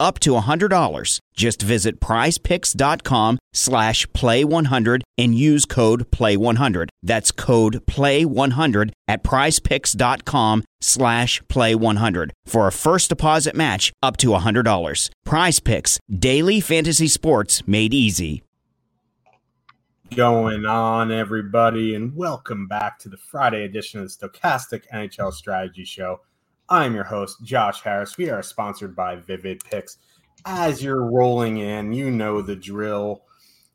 up to $100. Just visit prizepicks.com/play100 and use code PLAY100. That's code PLAY100 at prizepicks.com/play100 for a first deposit match up to $100. Prize Picks, daily fantasy sports made easy. Going on, everybody, and welcome back to the Friday edition of the Stochastic NHL Strategy Show. I'm your host, Josh Harris. We are sponsored by Vivid Picks. As you're rolling in, you know the drill.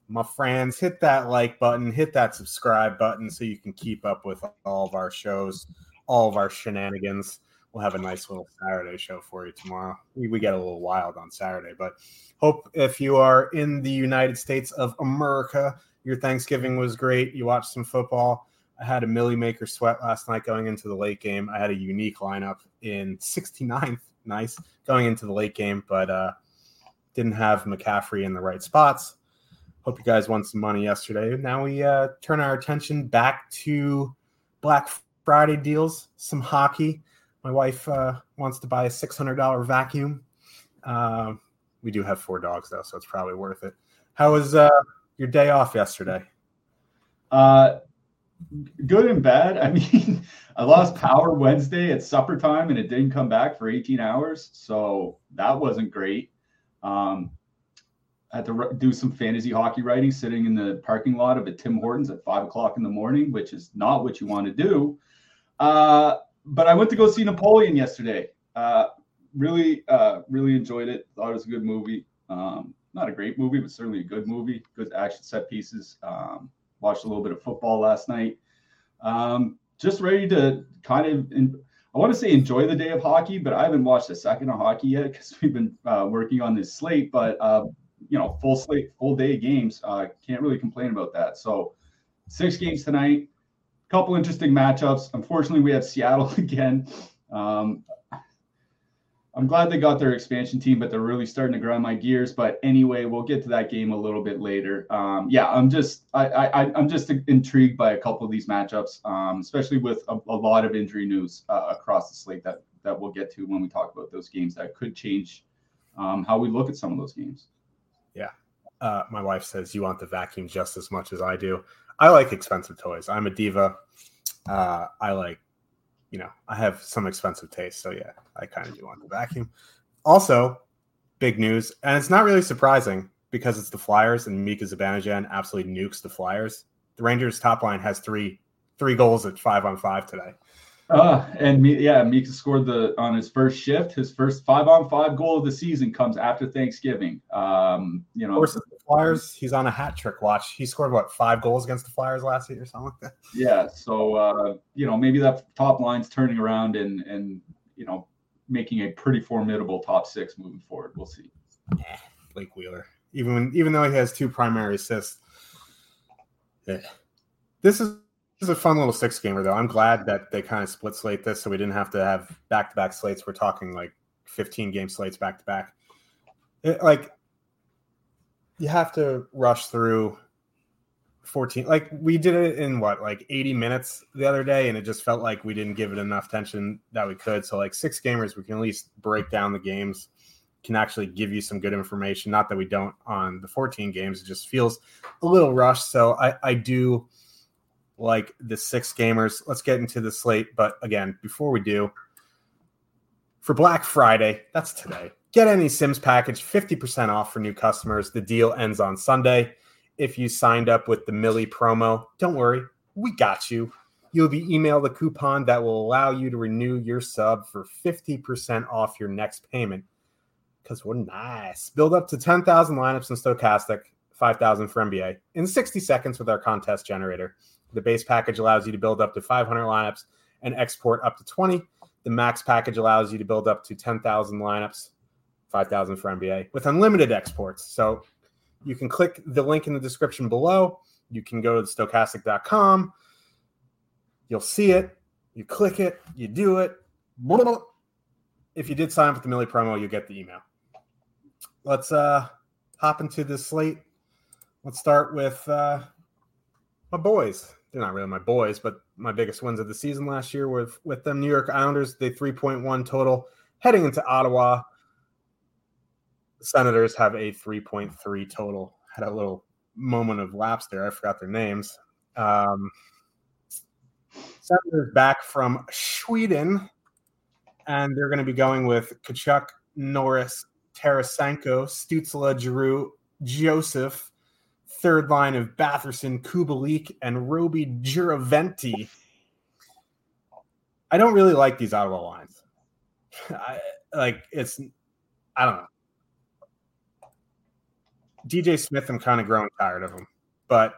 My friends, hit that like button, hit that subscribe button so you can keep up with all of our shows, all of our shenanigans. We'll have a nice little Saturday show for you tomorrow. We get a little wild on Saturday, but hope if you are in the United States of America, your Thanksgiving was great. You watched some football. I had a Millie Maker sweat last night going into the late game. I had a unique lineup in 69th, nice, going into the late game, but didn't have McCaffrey in the right spots. Hope you guys won some money yesterday. Now we turn our attention back to Black Friday deals, some hockey. My wife wants to buy a $600 vacuum. We do have four dogs, though, so it's probably worth it. How was your day off yesterday? Good and bad. I mean, I lost power Wednesday at supper time and it didn't come back for 18 hours. So that wasn't great. I had to do some fantasy hockey writing sitting in the parking lot of a Tim Hortons at 5 o'clock in the morning, which is not what you want to do. But I went to go see Napoleon yesterday. Really enjoyed it. Thought it was a good movie. Not a great movie, but certainly a good movie. Good action set pieces. Watched a little bit of football last night. Just ready to kind of, I want to say enjoy the day of hockey, but I haven't watched a second of hockey yet because we've been working on this slate. But, full slate, full day of games. Can't really complain about that. So 6 games tonight, a couple interesting matchups. Unfortunately, we have Seattle again. I'm glad they got their expansion team, but they're really starting to grind my gears. But anyway, we'll get to that game a little bit later. I'm just intrigued by a couple of these matchups, especially with a lot of injury news across the slate that we'll get to when we talk about those games that could change how we look at some of those games. Yeah. My wife says you want the vacuum just as much as I do. I like expensive toys. I'm a diva. I have some expensive taste, so yeah, I kind of do want the vacuum. Also, big news, and it's not really surprising because it's the Flyers, and Mika Zibanejad absolutely nukes the Flyers. The Rangers' top line has three goals at 5-on-5 today. Mika scored on his first shift. His first 5-on-5 goal of the season comes after Thanksgiving. Versus the Flyers, he's on a hat trick watch. He scored 5 goals against the Flyers last year or something like that. Yeah, so maybe that top line's turning around and making a pretty formidable top six moving forward. We'll see. Yeah, Blake Wheeler, even though he has 2 primary assists, This is a fun little 6 gamer, though. I'm glad that they kind of split slate this so we didn't have to have back-to-back slates. We're talking like 15-game slates back-to-back. You have to rush through 14. We did it in 80 minutes the other day, and it just felt like we didn't give it enough tension that we could. So, 6 gamers, we can at least break down the games can actually give you some good information. Not that we don't on the 14 games. It just feels a little rushed. So I do like the six gamers. Let's get into the slate. But again, before we do, for Black Friday, that's today, get any Sims package 50% off for new customers. The deal ends on Sunday. If you signed up with the Millie promo, don't worry, we got you. You'll be emailed a coupon that will allow you to renew your sub for 50% off your next payment. Because we're nice. Build up to 10,000 lineups in Stochastic, 5,000 for NBA, in 60 seconds with our contest generator. The base package allows you to build up to 500 lineups and export up to 20. The max package allows you to build up to 10,000 lineups, 5,000 for NBA, with unlimited exports. So you can click the link in the description below. You can go to stokastic.com. You'll see it. You click it. You do it. If you did sign up with the Millie promo, you'll get the email. Let's hop into this slate. Let's start with my boys. They're not really my boys, but my biggest wins of the season last year with them. New York Islanders, they 3.1 total. Heading into Ottawa, the Senators have a 3.3 total. Had a little moment of lapse there. I forgot their names. Senators back from Sweden, and they're going to be going with Kachuk, Norris, Tarasenko, Stutzla, Giroux, Joseph, third line of Batherson, Kubalik, and Roby Giraventi. I don't really like these Ottawa lines. I don't know. DJ Smith, I'm kind of growing tired of him, but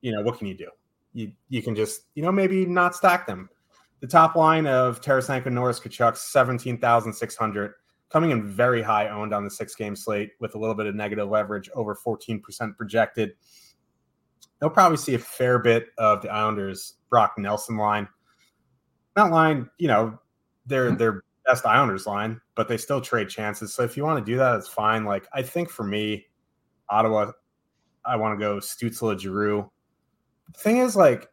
you know, what can you do? You can just, you know, maybe not stack them. The top line of Tarasenko, Norris, Kachuk, 17,600, coming in very high owned on the six-game slate with a little bit of negative leverage, over 14% projected. They'll probably see a fair bit of the Islanders' Brock Nelson line. That line, you know, they're their best Islanders line, but they still trade chances. So if you want to do that, it's fine. Like, I think for me, Ottawa, I want to go Stutzla, Giroux. The thing is, like,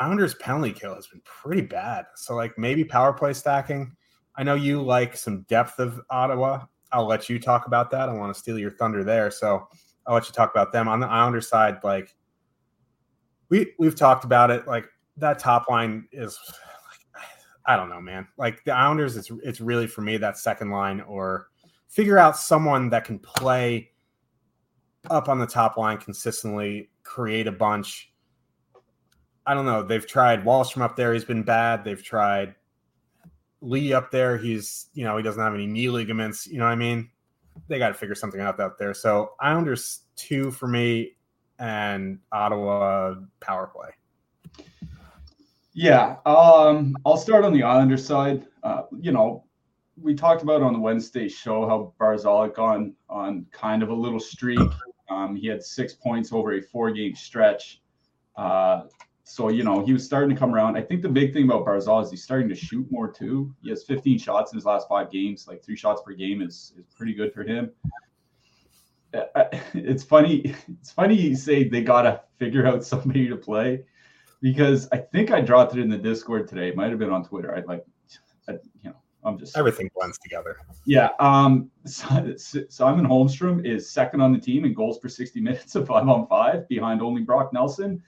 Islanders' penalty kill has been pretty bad. So, like, maybe power play stacking. I know you like some depth of Ottawa. I'll let you talk about that. I want to steal your thunder there. So I'll let you talk about them. On the Islanders side, like, we've talked about it. Like, that top line is, like, I don't know, man. Like, the Islanders, it's really, for me, that second line, or figure out someone that can play up on the top line consistently, create a bunch. I don't know. They've tried Walsh from up there. He's been bad. They've tried Lee up there. He's, you know, he doesn't have any knee ligaments. You know what I mean? They got to figure something out out there. So Islanders 2 for me, and Ottawa power play. Yeah. I'll start on the Islanders side. You know, we talked about on the Wednesday show how Barzal had gone on kind of a little streak. He had 6 points over a 4-game stretch. So, you know, he was starting to come around. I think the big thing about Barzal is he's starting to shoot more too. He has 15 shots in his last 5 games. Like, 3 shots per game is pretty good for him. It's funny. It's funny you say they got to figure out somebody to play, because I think I dropped it in the Discord today. It might have been on Twitter. I'm just, everything blends together. Yeah. Simon Holmstrom is second on the team in goals per 60 minutes of 5-on-5, behind only Brock Nelson.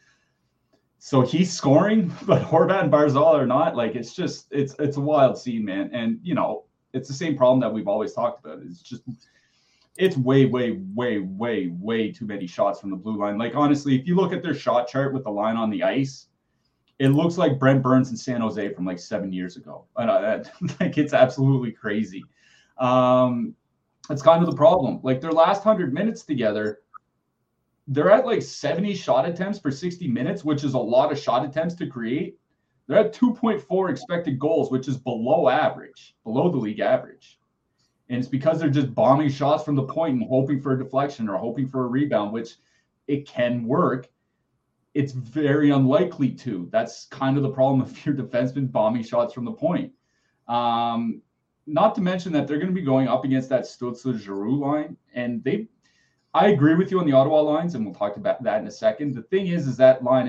So he's scoring, but Horvat and Barzal are not. Like, it's just, it's a wild scene, man. And, you know, it's the same problem that we've always talked about. It's just, it's way too many shots from the blue line. Like, honestly, if you look at their shot chart with the line on the ice, it looks like Brent Burns in San Jose from like 7 years ago. Like, it's absolutely crazy. It's kind of the problem. Like, their last 100 minutes together, they're at like 70 shot attempts per 60 minutes, which is a lot of shot attempts to create. They're at 2.4 expected goals, which is below average, below the league average. And it's because they're just bombing shots from the point and hoping for a deflection or hoping for a rebound, which it can work. It's very unlikely to. That's kind of the problem if your defenseman bombing shots from the point. Not to mention that they're going to be going up against that Stutzla-Giroux line. And I agree with you on the Ottawa lines, and we'll talk about that in a second. The thing is that line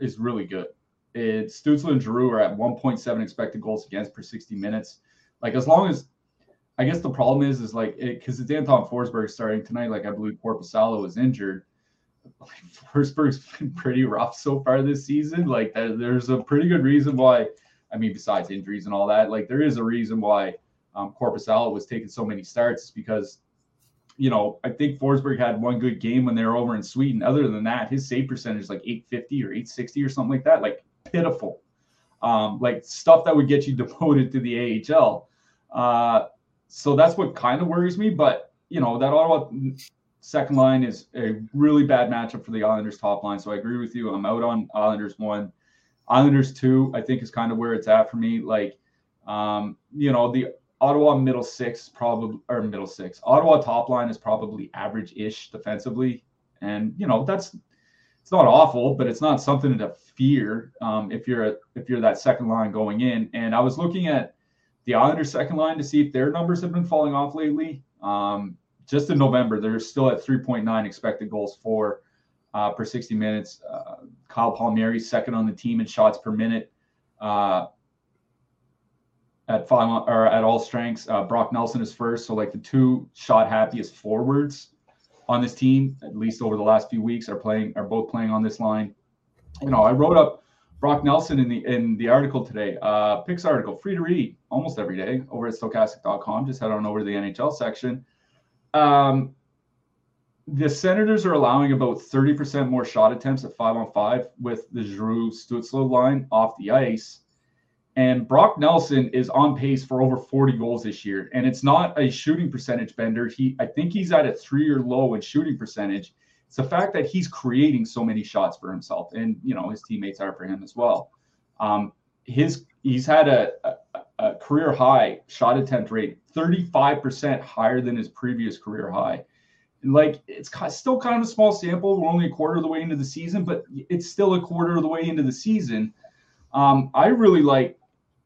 is really good. Stutzla and Giroux are at 1.7 expected goals against per 60 minutes. Like, as long as I guess the problem is like, because it's Anton Forsberg starting tonight. Like, I believe Korpisalo was injured. Like, Forsberg's been pretty rough so far this season. Like, there's a pretty good reason why. I mean, besides injuries and all that, like, there is a reason why Korpisalo was taking so many starts, because, you know, I think Forsberg had one good game when they were over in Sweden. Other than that, his save percentage is like 850 or 860 or something like that. Like, pitiful. Like, stuff that would get you demoted to the AHL. So that's what kind of worries me. But, you know, that Ottawa second line is a really bad matchup for the Islanders top line. So I agree with you. I'm out on Islanders 1. Islanders 2, I think, is kind of where it's at for me. Like, you know, the Ottawa middle six probably, or middle six, Ottawa top line is probably average-ish defensively. And, you know, that's, it's not awful, but it's not something to fear if you're that second line going in. And I was looking at the Islanders second line to see if their numbers have been falling off lately. Just in November, they're still at 3.9 expected goals for per 60 minutes. Kyle Palmieri's second on the team in shots per minute at five or at all strengths. Brock Nelson is first. So like the two shot happiest forwards on this team, at least over the last few weeks, are both playing on this line. You know, I wrote up Brock Nelson in the article today, Picks article, free to read almost every day over at stokastic.com. Just head on over to the NHL section. The Senators are allowing about 30% more shot attempts at 5-on-5 with the Giroux Stutzla line off the ice. And Brock Nelson is on pace for over 40 goals this year. And it's not a shooting percentage bender. I think he's at a 3 or low in shooting percentage. It's the fact that he's creating so many shots for himself. And, you know, his teammates are for him as well. He's had a career high shot attempt rate, 35% higher than his previous career high. Like, it's still kind of a small sample. We're only a quarter of the way into the season, but it's still a quarter of the way into the season. I really like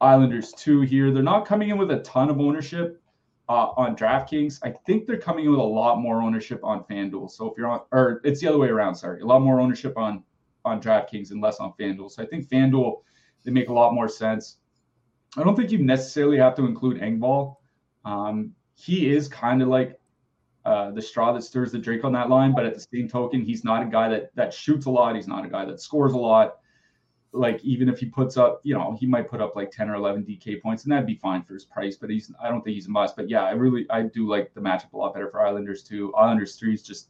Islanders 2 here. They're not coming in with a ton of ownership on DraftKings. I think they're coming in with a lot more ownership on FanDuel. So if you're on, or it's the other way around, sorry, a lot more ownership on DraftKings and less on FanDuel. So I think FanDuel, they make a lot more sense. I don't think you necessarily have to include Engvall. He is kind of like the straw that stirs the drink on that line, but at the same token, he's not a guy that shoots a lot. He's not a guy that scores a lot. Like, even if he puts up, you know, he might put up like 10 or 11 DK points, and that'd be fine for his price, but I don't think he's a must. But yeah, I do like the matchup a lot better for Islanders 2. Islanders 3 is just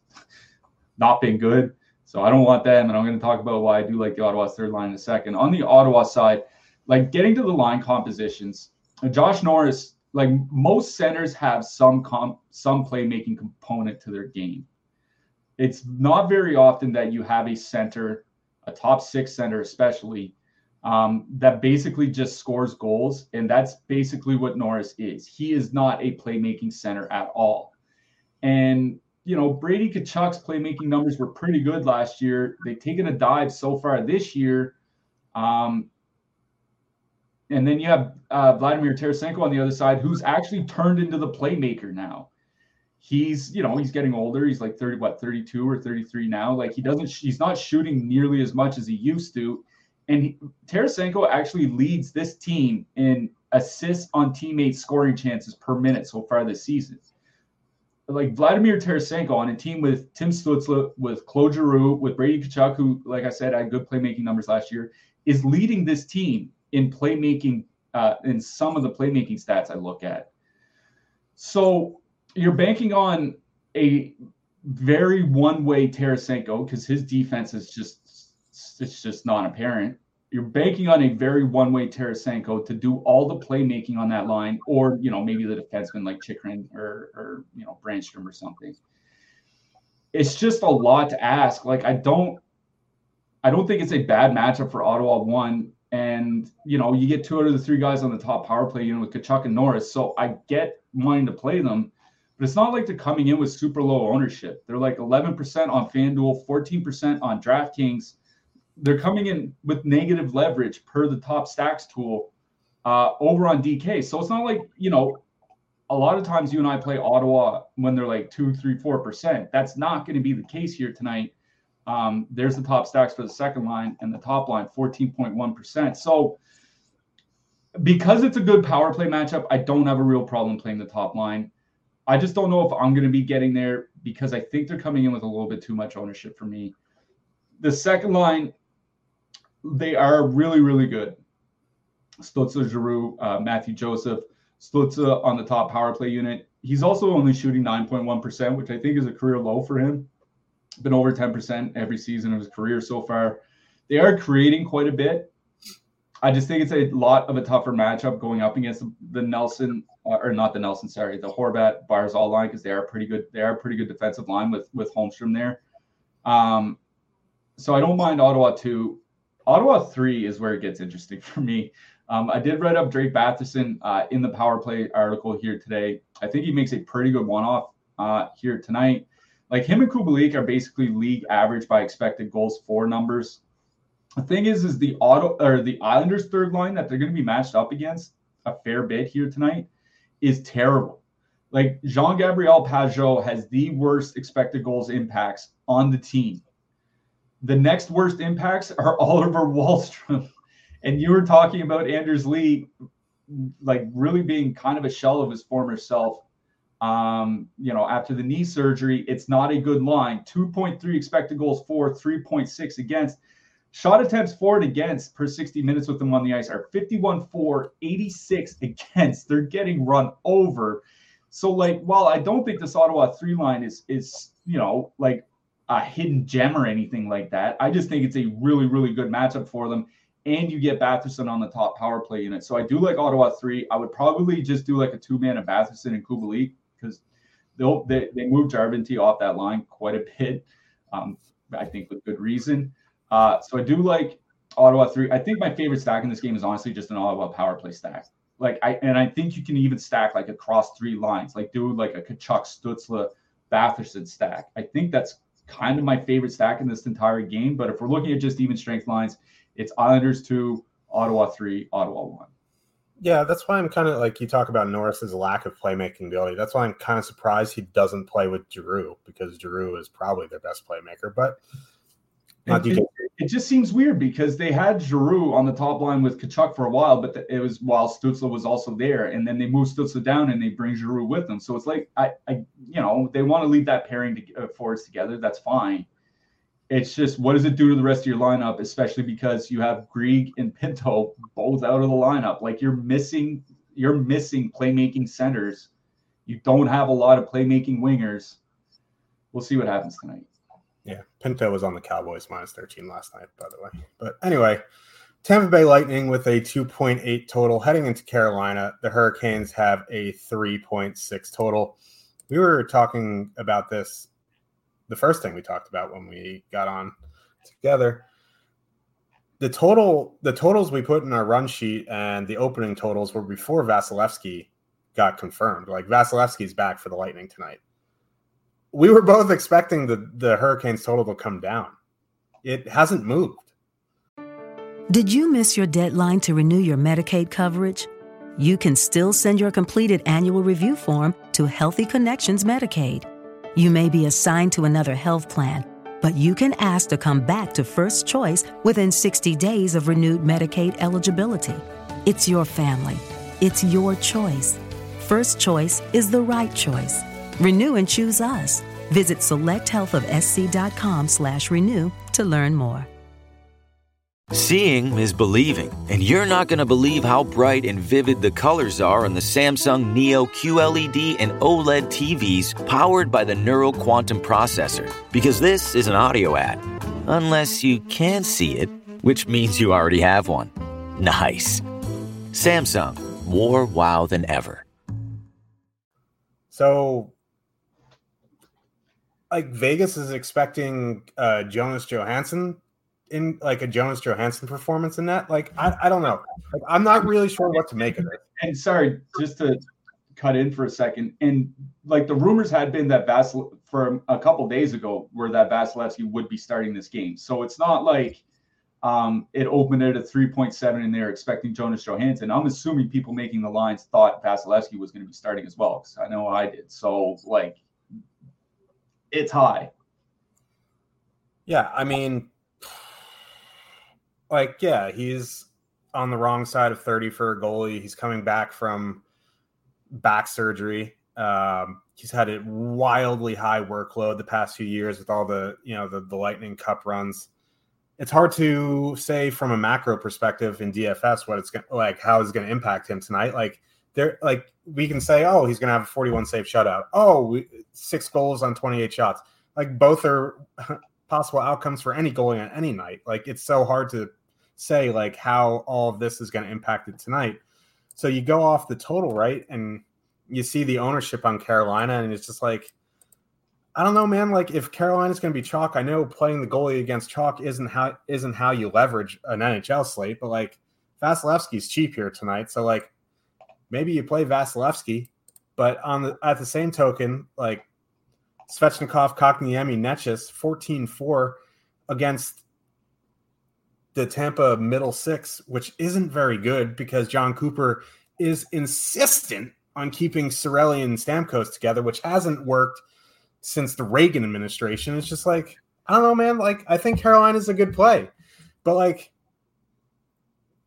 not been good. So I don't want them. And I'm going to talk about why I do like the Ottawa's third line in a second. On the Ottawa side, like, getting to the line compositions, Josh Norris, like, most centers have some playmaking component to their game. It's not very often that you have a center, a top six center especially, that basically just scores goals. And that's basically what Norris is. He is not a playmaking center at all. And, you know, Brady Kachuk's playmaking numbers were pretty good last year. They've taken a dive so far this year. And then you have Vladimir Tarasenko on the other side, who's actually turned into the playmaker now. He's, you know, he's getting older. He's like 32 or 33 now. Like, he's not shooting nearly as much as he used to. And Tarasenko actually leads this team in assists on teammates scoring chances per minute so far this season. Like, Vladimir Tarasenko on a team with Tim Stutzla, with Claude Giroux, with Brady Kachuk, who, like I said, had good playmaking numbers last year, is leading this team in playmaking, in some of the playmaking stats I look at. So you're banking on a very one-way Tarasenko, because his defense is just non-apparent. You're banking on a very one-way Tarasenko to do all the playmaking on that line, or, you know, maybe the defenseman like Chikrin or you know, Brandstrom or something. It's just a lot to ask. Like, I don't think it's a bad matchup for Ottawa 1. And, you know, you get two out of the three guys on the top power play unit with Kachuk and Norris. So I get wanting to play them, but it's not like they're coming in with super low ownership. They're like 11% on FanDuel, 14% on DraftKings. They're coming in with negative leverage per the top stacks tool over on DK. So it's not like, you know, a lot of times you and I play Ottawa when they're like 2, 3, 4%. That's not going to be the case here tonight. There's the top stacks for the second line and the top line, 14.1%. So because it's a good power play matchup, I don't have a real problem playing the top line. I just don't know if I'm going to be getting there because I think they're coming in with a little bit too much ownership for me. The second line, they are really, really good. Stutzla, Giroux, Matthew, Joseph. Stutzla on the top power play unit. He's also only shooting 9.1%, which I think is a career low for him. Been over 10% every season of his career so far. They are creating quite a bit. I just think it's a lot of a tougher matchup going up against the Horvat Barzal line, because they are pretty good. They are a pretty good defensive line with Holmstrom there. So I don't mind Ottawa 2. Ottawa 3 is where it gets interesting for me. I did write up Drake Batherson in the power play article here today. I think he makes a pretty good one-off here tonight. Like, him and Kubalik are basically league average by expected goals for numbers. The thing is the Islanders' third line that they're going to be matched up against a fair bit here tonight is terrible. Like, Jean-Gabriel Pageau has the worst expected goals impacts on the team. The next worst impacts are Oliver Wahlstrom. And you were talking about Anders Lee, like, really being kind of a shell of his former self. After the knee surgery, it's not a good line. 2.3 expected goals for, 3.6 against. Shot attempts for and against per 60 minutes with them on the ice are 51 for, 86 against. They're getting run over. So, like, while I don't think this Ottawa 3 line is like a hidden gem or anything like that, I just think it's a really, really good matchup for them. And you get Batherson on the top power play unit. So I do like Ottawa 3. I would probably just do like a two-man of Batherson and Kubalik, because they moved Jarvinty off that line quite a bit, I think with good reason. So I do like Ottawa 3. I think my favorite stack in this game is honestly just an Ottawa power play stack. I think you can even stack like across three lines, like do like a Kachuk, Stutzla, Batherson stack. I think that's kind of my favorite stack in this entire game. But if we're looking at just even strength lines, it's Islanders 2, Ottawa 3, Ottawa 1. Yeah, that's why I'm kind of like, you talk about Norris's lack of playmaking ability. That's why I'm kind of surprised he doesn't play with Giroux, because Giroux is probably their best playmaker. But it just seems weird because they had Giroux on the top line with Kachuk for a while, but it was while Stutzla was also there, and then they move Stutzla down and they bring Giroux with them. So it's like, they want to leave that pairing forwards together. That's fine. It's just, what does it do to the rest of your lineup, especially because you have Grieg and Pinto both out of the lineup? Like, you're missing playmaking centers. You don't have a lot of playmaking wingers. We'll see what happens tonight. Yeah, Pinto was on the Cowboys -13 last night, by the way. But anyway, Tampa Bay Lightning with a 2.8 total heading into Carolina. The Hurricanes have a 3.6 total. We were talking about this. The first thing we talked about when we got on together, the totals we put in our run sheet and the opening totals were before Vasilevsky got confirmed. Like, Vasilevsky's back for the Lightning tonight. We were both expecting the Hurricanes total to come down. It hasn't moved. Did you miss your deadline to renew your Medicaid coverage? You can still send your completed annual review form to Healthy Connections Medicaid. You may be assigned to another health plan, but you can ask to come back to First Choice within 60 days of renewed Medicaid eligibility. It's your family. It's your choice. First Choice is the right choice. Renew and choose us. Visit selecthealthofsc.com/renew to learn more. Seeing is believing, and you're not going to believe how bright and vivid the colors are on the Samsung Neo QLED and OLED TVs powered by the Neural Quantum Processor, because this is an audio ad. Unless you can see it, which means you already have one. Nice. Samsung, more wow than ever. So, like, Vegas is expecting Jonas Johansson in like a Jonas Johansson performance in that. Like, I don't know. Like, I'm not really sure what to make of it. And sorry, just to cut in for a second. And like, the rumors had been that from a couple days ago were that Vasilevsky would be starting this game. So it's not like it opened at a 3.7 and they're expecting Jonas Johansson. I'm assuming people making the lines thought Vasilevsky was going to be starting as well, because I know I did. So, like, it's high. Yeah, I mean, like, yeah, he's on the wrong side of 30 for a goalie. He's coming back from back surgery. He's had a wildly high workload the past few years with all the, you know, the Lightning Cup runs. It's hard to say from a macro perspective in DFS what it's gonna, like how it's going to impact him tonight. Like there, like we can say, oh, he's going to have a 41 save shutout. Oh, 6 goals on 28 shots. Like both are possible outcomes for any goalie on any night. Like it's so hard to say like how all of this is going to impact it tonight. So you go off the total, right? And you see the ownership on Carolina, and it's just like, I don't know, man. Like if Carolina's going to be chalk, I know playing the goalie against chalk isn't how you leverage an NHL slate, but like Vasilevsky's cheap here tonight. So like maybe you play Vasilevsky, but at the same token, like Svechnikov, Kotkaniemi, Netchis, 14-4 against the Tampa middle six, which isn't very good because John Cooper is insistent on keeping Cirelli and Stamkos together, which hasn't worked since the Reagan administration. It's just like, I don't know, man. Like, I think Carolina's a good play, but like,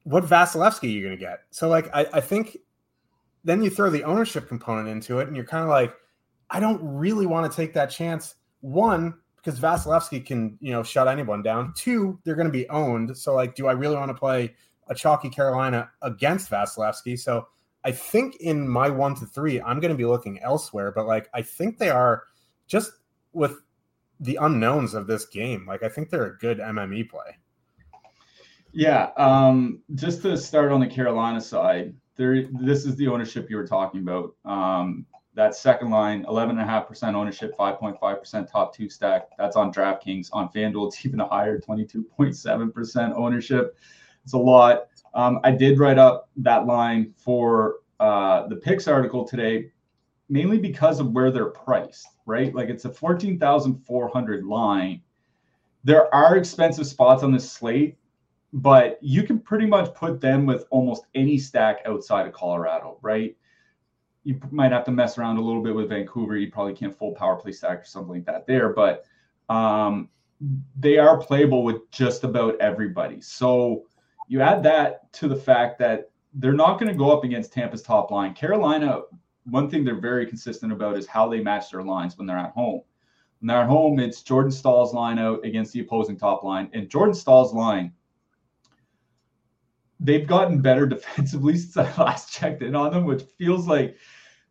what Vasilevsky are you going to get? So, like, I think then you throw the ownership component into it, and you're kind of like, I don't really want to take that chance. One, because Vasilevsky can, you know, shut anyone down. Two, they're going to be owned. So, like, do I really want to play a chalky Carolina against Vasilevsky? So, I think in my 1 to 3, I'm going to be looking elsewhere, but like, I think they are just with the unknowns of this game. Like, I think they're a good MME play. Yeah. Just to start on the Carolina side there, this is the ownership you were talking about. That second line, 11.5% ownership, 5.5% top two stack. That's on DraftKings. On FanDuel, it's even higher, 22.7% ownership. It's a lot. I did write up that line for the picks article today, mainly because of where they're priced, right? Like it's a 14,400 line. There are expensive spots on this slate, but you can pretty much put them with almost any stack outside of Colorado, right? You might have to mess around a little bit with Vancouver. You probably can't full power play stack or something like that there, but they are playable with just about everybody. So you add that to the fact that they're not going to go up against Tampa's top line. Carolina, one thing they're very consistent about is how they match their lines when they're at home. When they're at home, it's Jordan Stahl's line out against the opposing top line. And Jordan Stahl's line, they've gotten better defensively since I last checked in on them, which feels like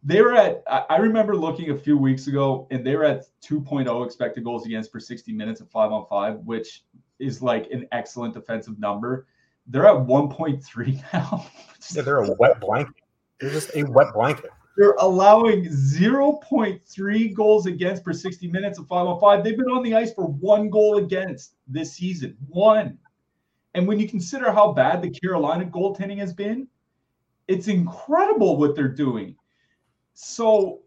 they were at, I remember looking a few weeks ago, and they were at 2.0 expected goals against per 60 minutes at 5-on-5, which is like an excellent defensive number. They're at 1.3 now. Yeah, they're a wet blanket. They're just a wet blanket. They're allowing 0.3 goals against per 60 minutes of 5-on-5. They've been on the ice for 1 goal against this season. 1. And when you consider how bad the Carolina goaltending has been, it's incredible what they're doing. So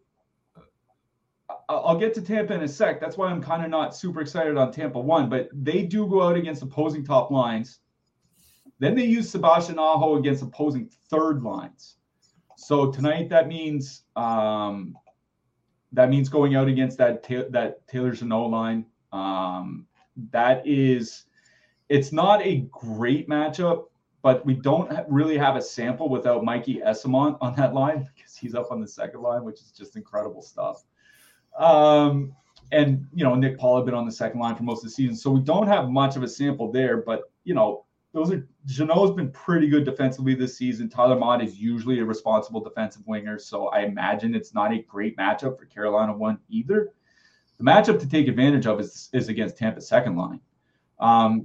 I'll get to Tampa in a sec. That's why I'm kind of not super excited on Tampa 1. But they do go out against opposing top lines. Then they use Sebastian Aho against opposing third lines. So tonight that means going out against that Taylor Jeannot line. It's not a great matchup, but we don't really have a sample without Mikey Essamont on that line because he's up on the second line, which is just incredible stuff. And you know, Nick Paul had been on the second line for most of the season, so we don't have much of a sample there. But you know. Jeannot's been pretty good defensively this season. Tyler Mott is usually a responsible defensive winger, so I imagine it's not a great matchup for Carolina 1 either. The matchup to take advantage of is against Tampa's second line.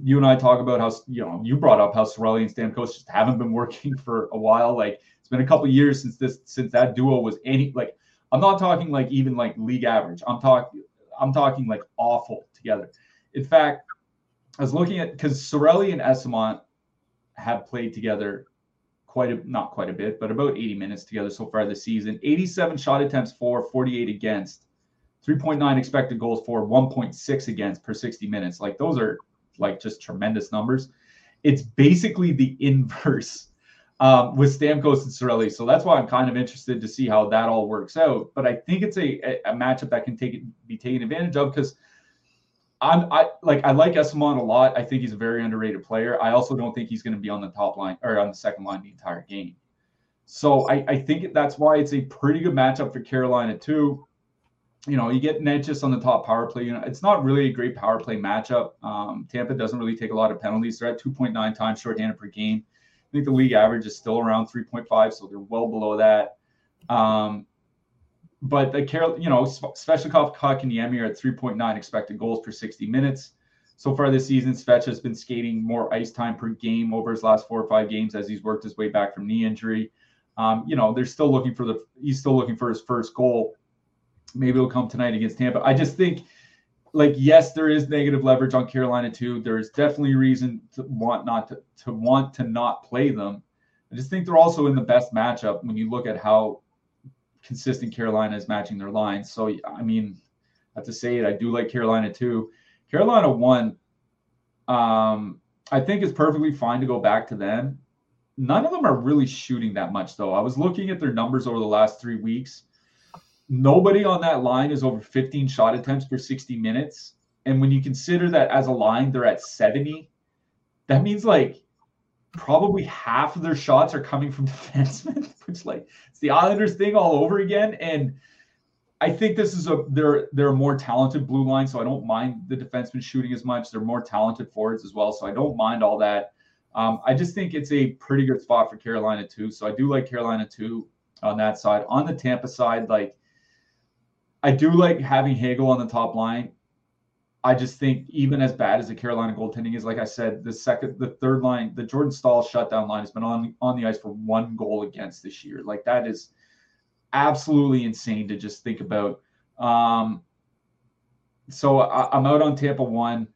You and I talk about how, you know, you brought up how Cirelli and Stamkos just haven't been working for a while. Like it's been a couple of years since that duo was any, like, I'm not talking like even like league average. I'm talking like awful together. In fact, I was looking at, because Cirelli and Essamont have played together not quite a bit, but about 80 minutes together so far this season. 87 shot attempts for, 48 against, 3.9 expected goals for, 1.6 against per 60 minutes. Like those are like just tremendous numbers. It's basically the inverse with Stamkos and Cirelli. So that's why I'm kind of interested to see how that all works out. But I think it's a matchup that can be taken advantage of because I like Essamon a lot. I think he's a very underrated player. I also don't think he's going to be on the top line or on the second line the entire game. So I think that's why it's a pretty good matchup for Carolina too. You know, you get Netchis on the top power play. You know, it's not really a great power play matchup. Tampa doesn't really take a lot of penalties. They're at 2.9 times shorthanded per game. I think the league average is still around 3.5, so they're well below that. But the Svechnikov, Tkachuk, and Yemi are at 3.9 expected goals per 60 minutes. So far this season, Svech has been skating more ice time per game over his last 4 or 5 games as he's worked his way back from knee injury. He's still looking for his first goal. Maybe it'll come tonight against Tampa. I just think, yes, there is negative leverage on Carolina too. There is definitely reason to want to not play them. I just think they're also in the best matchup when you look at how consistent Carolina is matching their lines. So, I mean, I have to say it. I do like Carolina too. Carolina won. I think it's perfectly fine to go back to them. None of them are really shooting that much though. I was looking at their numbers over the last 3 weeks. Nobody on that line is over 15 shot attempts per 60 minutes. And when you consider that as a line, they're at 70. That means probably half of their shots are coming from defensemen, which it's the Islanders thing all over again. And I think this is they're a more talented blue line. So I don't mind the defensemen shooting as much. They're more talented forwards as well. So I don't mind all that. I just think it's a pretty good spot for Carolina too. So I do like Carolina too on that side. On the Tampa side, I do like having Hagel on the top line. I just think even as bad as the Carolina goaltending is, like I said, the third line, the Jordan Staal shutdown line has been on the ice for 1 goal against this year. That is absolutely insane to just think about. So I'm out on Tampa 1,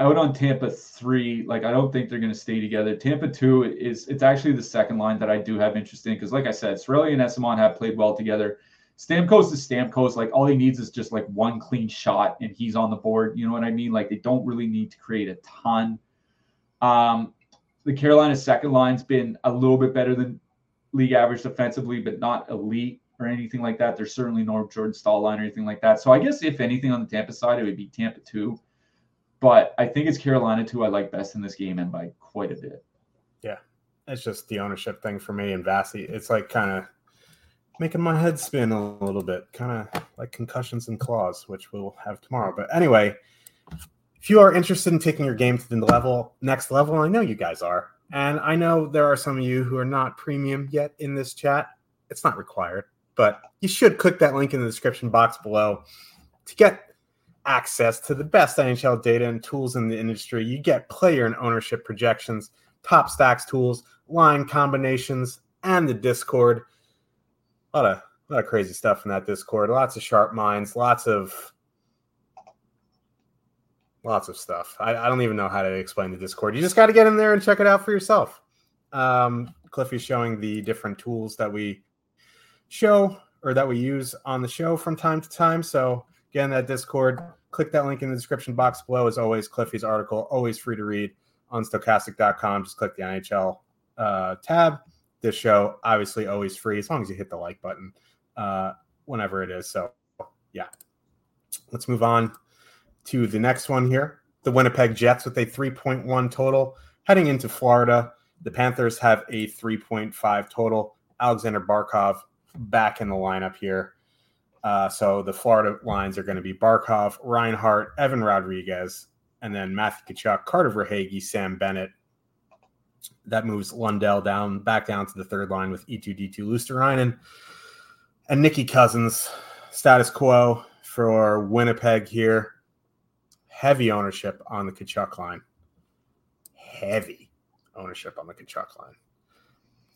out on Tampa 3. I don't think they're going to stay together. Tampa 2 it's actually the second line that I do have interest in. Cause like I said, Cirelli and Essamon have played well together. Stamkos is Stamkos. All he needs is just 1 clean shot and he's on the board. You know what I mean? They don't really need to create a ton. The Carolina second line's been a little bit better than league average defensively, but not elite or anything like that. There's certainly no Jordan Staal line or anything like that. So I guess if anything on the Tampa side, it would be Tampa 2. But I think it's Carolina 2 I like best in this game and by quite a bit. Yeah. It's just the ownership thing for me and Vasi. It's kind of making my head spin a little bit, kind of like concussions and claws, which we'll have tomorrow. But anyway, if you are interested in taking your game to the next level, I know you guys are, and I know there are some of you who are not premium yet in this chat. It's not required, but you should click that link in the description box below to get access to the best NHL data and tools in the industry. You get player and ownership projections, top stacks tools, line combinations, and the Discord. A lot of crazy stuff in that Discord. Lots of sharp minds. Lots of stuff. I don't even know how to explain the Discord. You just got to get in there and check it out for yourself. Cliffy's showing the different tools that we show or that we use on the show from time to time. So get in that Discord. Click that link in the description box below. As always, Cliffy's article, always free to read on stokastic.com. Just click the NHL tab. This show, obviously, always free as long as you hit the like button whenever it is. So, yeah. Let's move on to the next one here. The Winnipeg Jets with a 3.1 total heading into Florida. The Panthers have a 3.5 total. Alexander Barkov back in the lineup here. So the Florida lines are going to be Barkov, Reinhardt, Evan Rodriguez, and then Matthew Tkachuk, Carter Verhaeghe, Sam Bennett. That moves Lundell back down to the third line with E2D2 Luosterainen and Nicky Cousins. Status quo for Winnipeg here. Heavy ownership on the Tkachuk line.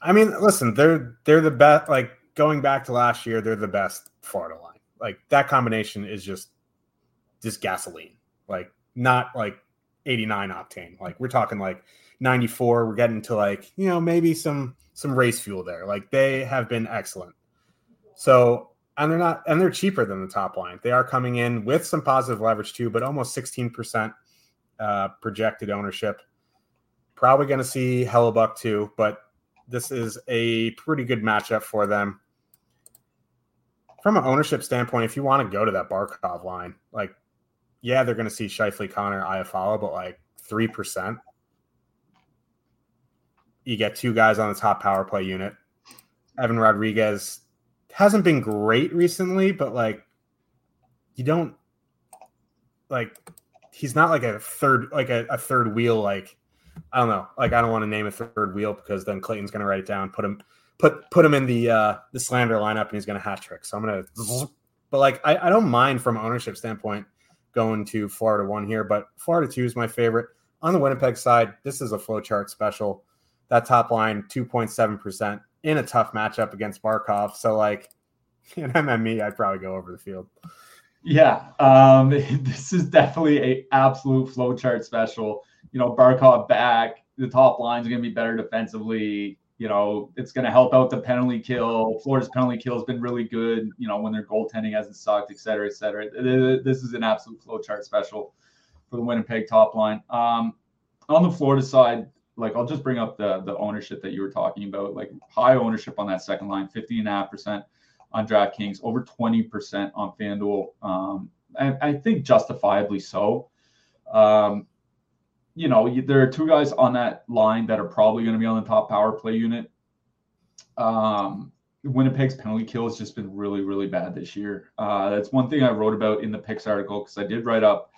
I mean, listen, they're the best. Going back to last year, they're the best Florida line. That combination is just gasoline. Not 89 octane. We're talking 94. We're getting to maybe some race fuel there. They have been excellent. So, and they're cheaper than the top line. They are coming in with some positive leverage too, but almost 16% projected ownership. Probably going to see Hellebuck too, but this is a pretty good matchup for them. From an ownership standpoint, if you want to go to that Barkov line, yeah, they're going to see Scheifele, Connor, Iafallo, but like 3%. You get two guys on the top power play unit. Evan Rodriguez hasn't been great recently, but like you don't like he's not like a third wheel. Like, I don't know. Like, I don't want to name a third wheel because then Clayton's going to write it down, put him in the slander lineup, and he's going to hat trick. So I'm going to, but like, I don't mind from ownership standpoint going to Florida 1 here, but Florida 2 is my favorite. On the Winnipeg side, this is a flowchart special. That top line, 2.7% in a tough matchup against Barkov. So like, in MME, I'd probably go over the field. Yeah. This is definitely a absolute flowchart special. You know, Barkov back, the top line's going to be better defensively. You know, it's going to help out the penalty kill. Florida's penalty kill has been really good, you know, when their goaltending hasn't sucked, et cetera, et cetera. This is an absolute flowchart special for the Winnipeg top line. On the Florida side, like, I'll just bring up the ownership that you were talking about, like high ownership on that second line, 15.5% on DraftKings, over 20% on FanDuel. I think justifiably so. You know, there are two guys on that line that are probably going to be on the top power play unit. Winnipeg's penalty kill has just been really, really bad this year. That's one thing I wrote about in the picks article, because I did write up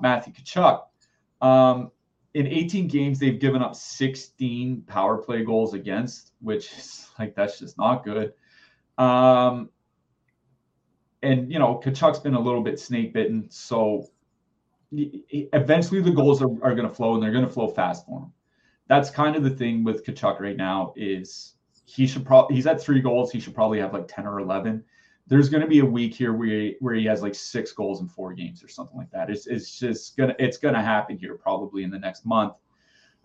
Matthew Tkachuk. In 18 games, they've given up 16 power play goals against, which is like, that's just not good. And, you know, Kachuk's been a little bit snake bitten, so eventually the goals are going to flow, and they're going to flow fast for him. That's kind of the thing with Kachuk right now is he's at 3 goals. He should probably have like 10 or 11. There's going to be a week here where he has like 6 goals in 4 games or something like that. It's going to happen here probably in the next month.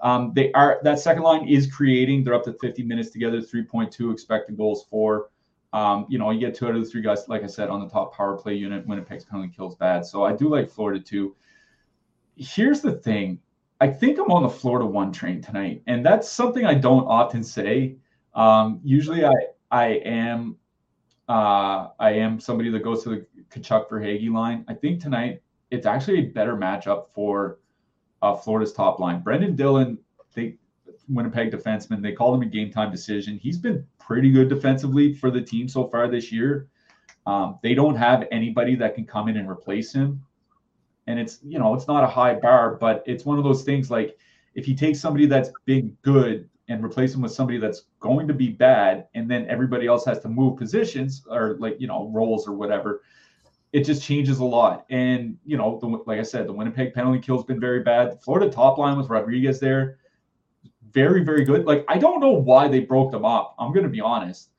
That second line is creating. They're up to 50 minutes together, 3.2 expected goals for. You know, you get 2 out of the 3 guys, like I said, on the top power play unit. Winnipeg's penalty kills bad. So I do like Florida 2. Here's the thing. I think I'm on the Florida 1 train tonight, and that's something I don't often say. Usually I am somebody that goes to the Tkachuk Verhaeghe line. I think tonight it's actually a better matchup for Florida's top line. Brendan Dillon, Winnipeg defenseman, they called him a game-time decision. He's been pretty good defensively for the team so far this year. They don't have anybody that can come in and replace him. And it's, you know, it's not a high bar, but it's one of those things like if you take somebody that's been good and replace him with somebody that's going to be bad, and then everybody else has to move positions or like, you know, roles or whatever, it just changes a lot. And, you know, like I said, the Winnipeg penalty kill has been very bad. The Florida top line with Rodriguez there, very, very good. Like, I don't know why they broke them up. I'm going to be honest.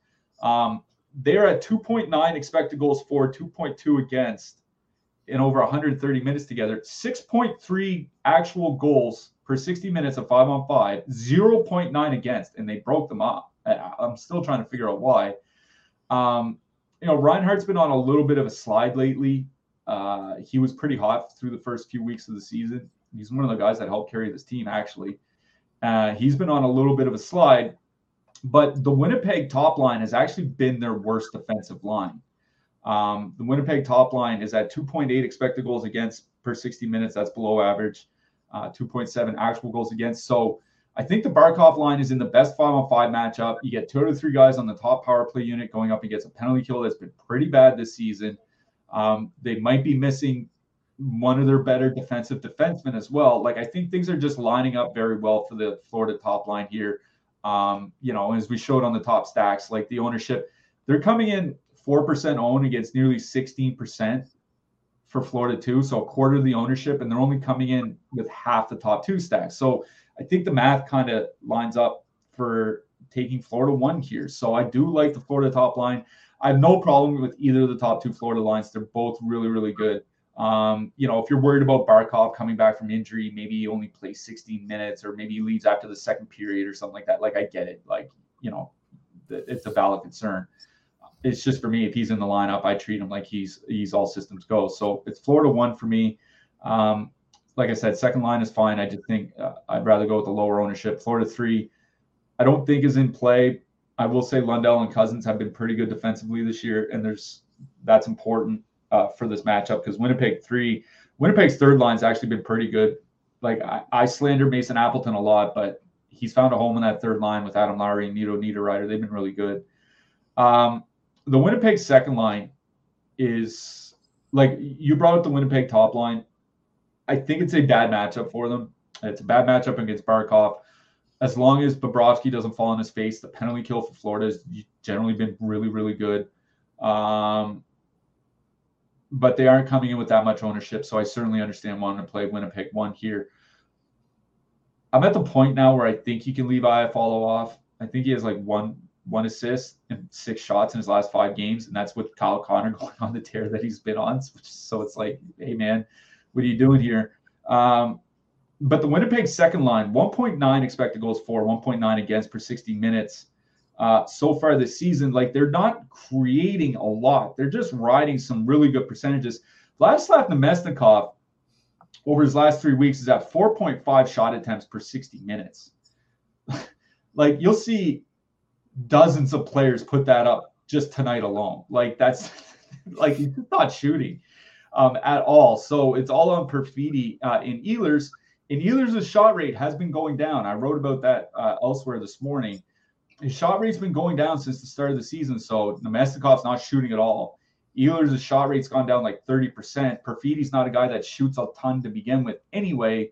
They're at 2.9 expected goals for, 2.2 against, in over 130 minutes together, 6.3 actual goals per 60 minutes of 5-on-5, 0.9 against, and they broke them up. I'm still trying to figure out why. You know, Reinhardt's been on a little bit of a slide lately. He was pretty hot through the first few weeks of the season. He's one of the guys that helped carry this team, actually. He's been on a little bit of a slide, but the Winnipeg top line has actually been their worst defensive line. The Winnipeg top line is at 2.8 expected goals against per 60 minutes. That's below average. 2.7 actual goals against. So I think the Barkov line is in the best 5-on-5 matchup. You get 2 out of 3 guys on the top power play unit going up against a penalty kill that's been pretty bad this season. They might be missing one of their better defensive defensemen as well. Like, I think things are just lining up very well for the Florida top line here. You know, as we showed on the top stacks, like the ownership, they're coming in 4% owned against nearly 16% for Florida 2. So a quarter of the ownership, and they're only coming in with half the top 2 stacks. So I think the math kind of lines up for taking Florida 1 here. So I do like the Florida top line. I have no problem with either of the top 2 Florida lines. They're both really, really good. You know, if you're worried about Barkov coming back from injury, maybe he only plays 16 minutes, or maybe he leaves after the second period or something like that. Like, I get it. Like, you know, it's a valid concern. It's just for me, if he's in the lineup, I treat him like he's all systems go. So it's Florida 1 for me. Like I said, second line is fine. I just think I'd rather go with the lower ownership. Florida 3, I don't think is in play. I will say Lundell and Cousins have been pretty good defensively this year, and that's important for this matchup, because Winnipeg 3 Winnipeg's third line's actually been pretty good. Like, I slander Mason Appleton a lot, but he's found a home in that third line with Adam Lowry and Nito Niederreiter. They've been really good. The Winnipeg second line is, like, you brought up the Winnipeg top line. I think it's a bad matchup for them. It's a bad matchup against Barkov. As long as Bobrovsky doesn't fall on his face, the penalty kill for Florida has generally been really, really good. But they aren't coming in with that much ownership, so I certainly understand wanting to play Winnipeg one here. I'm at the point now where I think you can leave Iafallo off. I think he has like one assist and 6 shots in his last 5 games, and that's with Kyle Connor going on the tear that he's been on. So it's like, hey, man, what are you doing here? But the Winnipeg second line, 1.9 expected goals for, 1.9 against per 60 minutes. So far this season, like, they're not creating a lot. They're just riding some really good percentages. Vladislav Namestnikov over his last 3 weeks is at 4.5 shot attempts per 60 minutes. Like, you'll see dozens of players put that up just tonight alone. Like, that's like, he's not shooting at all. So it's all on Perfetti in Ehlers. And Ehlers' shot rate has been going down. I wrote about that elsewhere this morning. His shot rate's been going down since the start of the season, so Namestnikov's not shooting at all. Ehlers' shot rate's gone down like 30%. Perfetti's not a guy that shoots a ton to begin with anyway.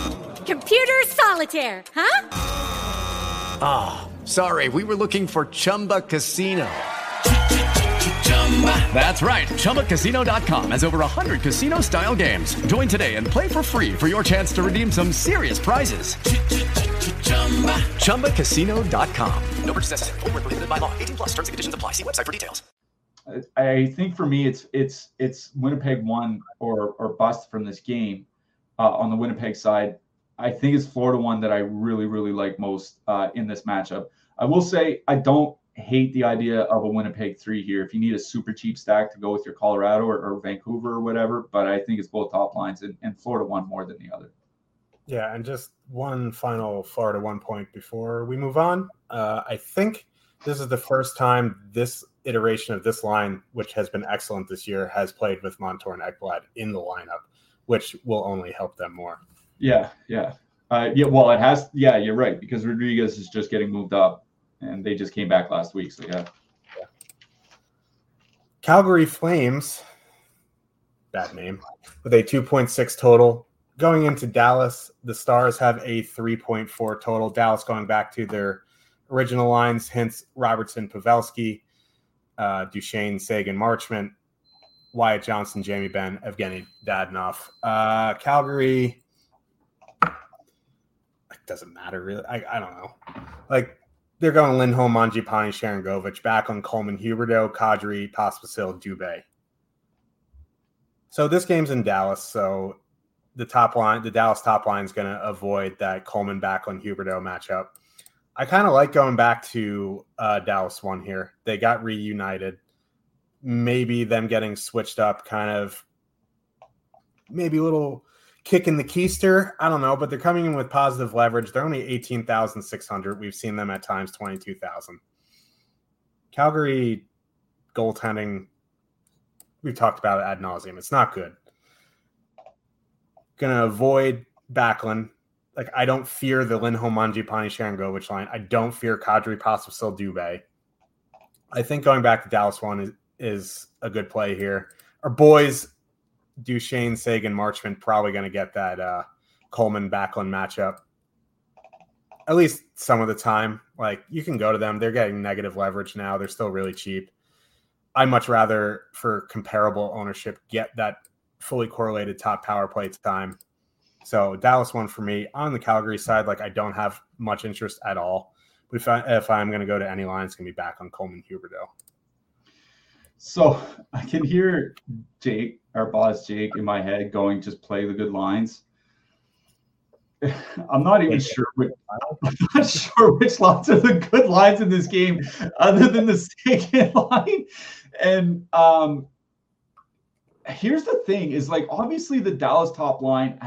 Computer solitaire, huh? Ah, sorry, we were looking for Chumba Casino. That's right, ChumbaCasino.com has over 100 casino-style games. Join today and play for free for your chance to redeem some serious prizes. ChumbaCasino.com. No purchase necessary. Void where prohibited by law. 18 plus terms and conditions apply. See website for details. I think for me, it's Winnipeg one or bust from this game on the Winnipeg side. I think it's Florida one that I really, really like most in this matchup. I will say I don't hate the idea of a Winnipeg 3 here if you need a super cheap stack to go with your Colorado or Vancouver or whatever, but I think it's both top lines and Florida one more than the other. Yeah, and just one final Florida one point before we move on. I think this is the first time this iteration of this line, which has been excellent this year, has played with Montour and Ekblad in the lineup, which will only help them more. Yeah. Well, it has. Yeah, you're right, because Rodriguez is just getting moved up, and they just came back last week. So, yeah. Calgary Flames, bad name, with a 2.6 total. Going into Dallas, the Stars have a 3.4 total. Dallas going back to their original lines, hence Robertson, Pavelski, Duchesne, Sagan, Marchment, Wyatt Johnson, Jamie Benn, Evgeny Dadonov. Calgary, it doesn't matter really. I don't know. Like, they're going Lindholm, Mangiapane, Sharangovich, Backlund, Coleman, Huberdeau, Kadri, Pospisil, Dubé. So this game's in Dallas, so the Dallas top line is going to avoid that Coleman, Backlund, Huberdeau matchup. I kind of like going back to Dallas one here. They got reunited. Maybe them getting switched up kind of maybe a little kick in the keister. I don't know, but they're coming in with positive leverage. They're only 18,600. We've seen them at times 22,000. Calgary goaltending, we've talked about it ad nauseum. It's not good. Going to avoid Backlund. Like, I don't fear the Lindholm, Mangiapane, Sharangovich line. I don't fear Kadri, Pospisil, Dubé. I think going back to Dallas one is a good play here. Our boys, Duchesne, Sagan, Marchment, probably going to get that Coleman, Backlund matchup. At least some of the time. Like, you can go to them. They're getting negative leverage now. They're still really cheap. I much rather, for comparable ownership, get that fully correlated top power play time. So Dallas one for me. On the Calgary side, like, I don't have much interest at all. But if I'm going to go to any line, it's going to be back on Coleman Huberdeau. So I can hear Jake, our boss Jake, in my head going, just play the good lines. I'm not sure which lines are the good lines in this game, other than the second line. And here's the thing: is like obviously the Dallas top line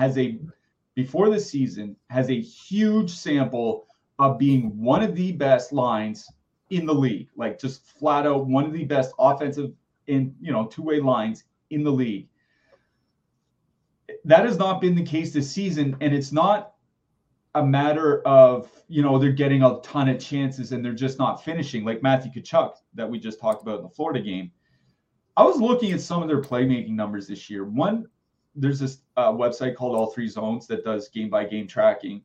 before the season has a huge sample of being one of the best lines in the league, like just flat out one of the best offensive and two-way lines in the league. That has not been the case this season, and it's not a matter of, they're getting a ton of chances and they're just not finishing, like Matthew Tkachuk that we just talked about in the Florida game. I was looking at some of their playmaking numbers this year. One, there's this website called All Three Zones that does game-by-game tracking,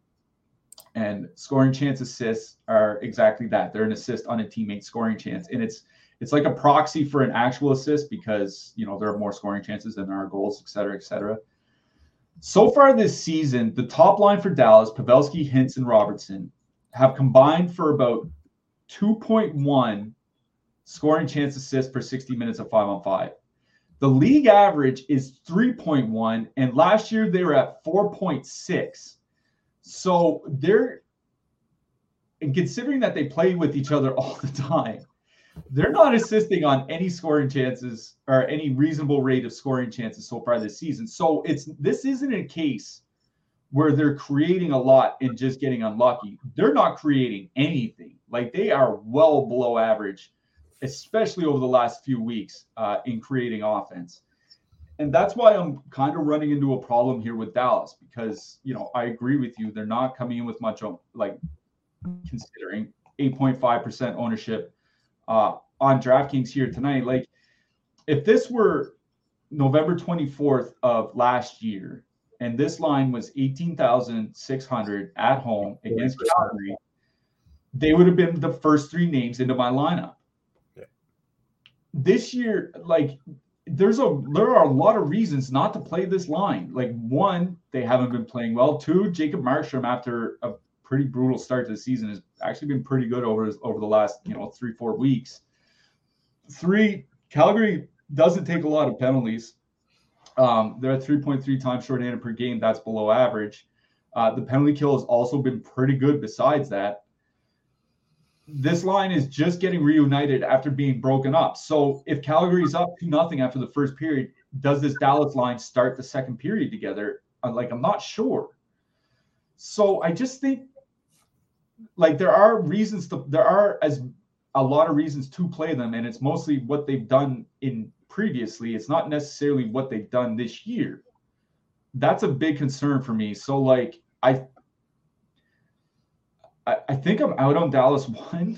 and scoring chance assists are exactly that. They're an assist on a teammate scoring chance, and it's like a proxy for an actual assist because, there are more scoring chances than there are goals, et cetera, et cetera. So far this season, the top line for Dallas, Pavelski, Hintz, and Robertson, have combined for about 2.1 scoring chance assists per 60 minutes of 5-on-5. The league average is 3.1, and last year they were at 4.6. So and considering that they play with each other all the time, they're not assisting on any scoring chances or any reasonable rate of scoring chances so far this season. So this isn't a case where they're creating a lot and just getting unlucky. They're not creating anything. Like, they are well below average, especially over the last few weeks in creating offense. And that's why I'm kind of running into a problem here with Dallas because, I agree with you. They're not coming in with much, considering 8.5% ownership on DraftKings here tonight. Like, if this were November 24th of last year and this line was 18,600 at home against Calgary, they would have been the first three names into my lineup. Yeah. This year, there are a lot of reasons not to play this line. Like, one, they haven't been playing well. Two, Jacob Markstrom, after a pretty brutal start to the season, has actually been pretty good over the last 3-4 weeks. Three, Calgary doesn't take a lot of penalties. They're at 3.3 times shorthanded per game. That's below average. The penalty kill has also been pretty good. Besides that, this line is just getting reunited after being broken up. So if Calgary's up 2-0 after the first period, does this Dallas line start the second period together? I'm not sure. So I just think, there are a lot of reasons to play them, and it's mostly what they've done previously. It's not necessarily what they've done this year. That's a big concern for me. So I think I'm out on Dallas one.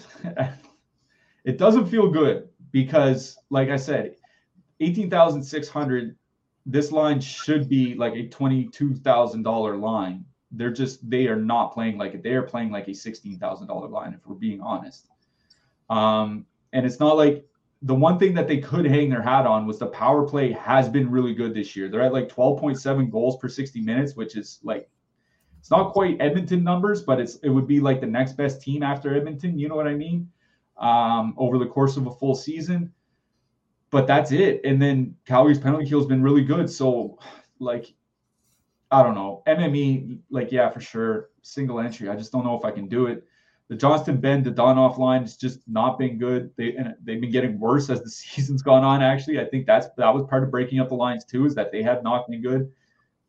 It doesn't feel good because, like I said, 18,600, this line should be like a $22,000 line. They are playing like a $16,000 line, if we're being honest. And it's not like the one thing that they could hang their hat on was the power play has been really good this year. They're at like 12.7 goals per 60 minutes, which is like, it's not quite Edmonton numbers, but it would be like the next best team after Edmonton. You know what I mean? Over the course of a full season, but that's it. And then Calgary's penalty kill has been really good. So I don't know. MME, yeah, for sure. Single entry. I just don't know if I can do it. The Johnston Ben to Donoff line has just not been good. They've been getting worse as the season's gone on, actually. I think that was part of breaking up the lines, too, is that they have not been good.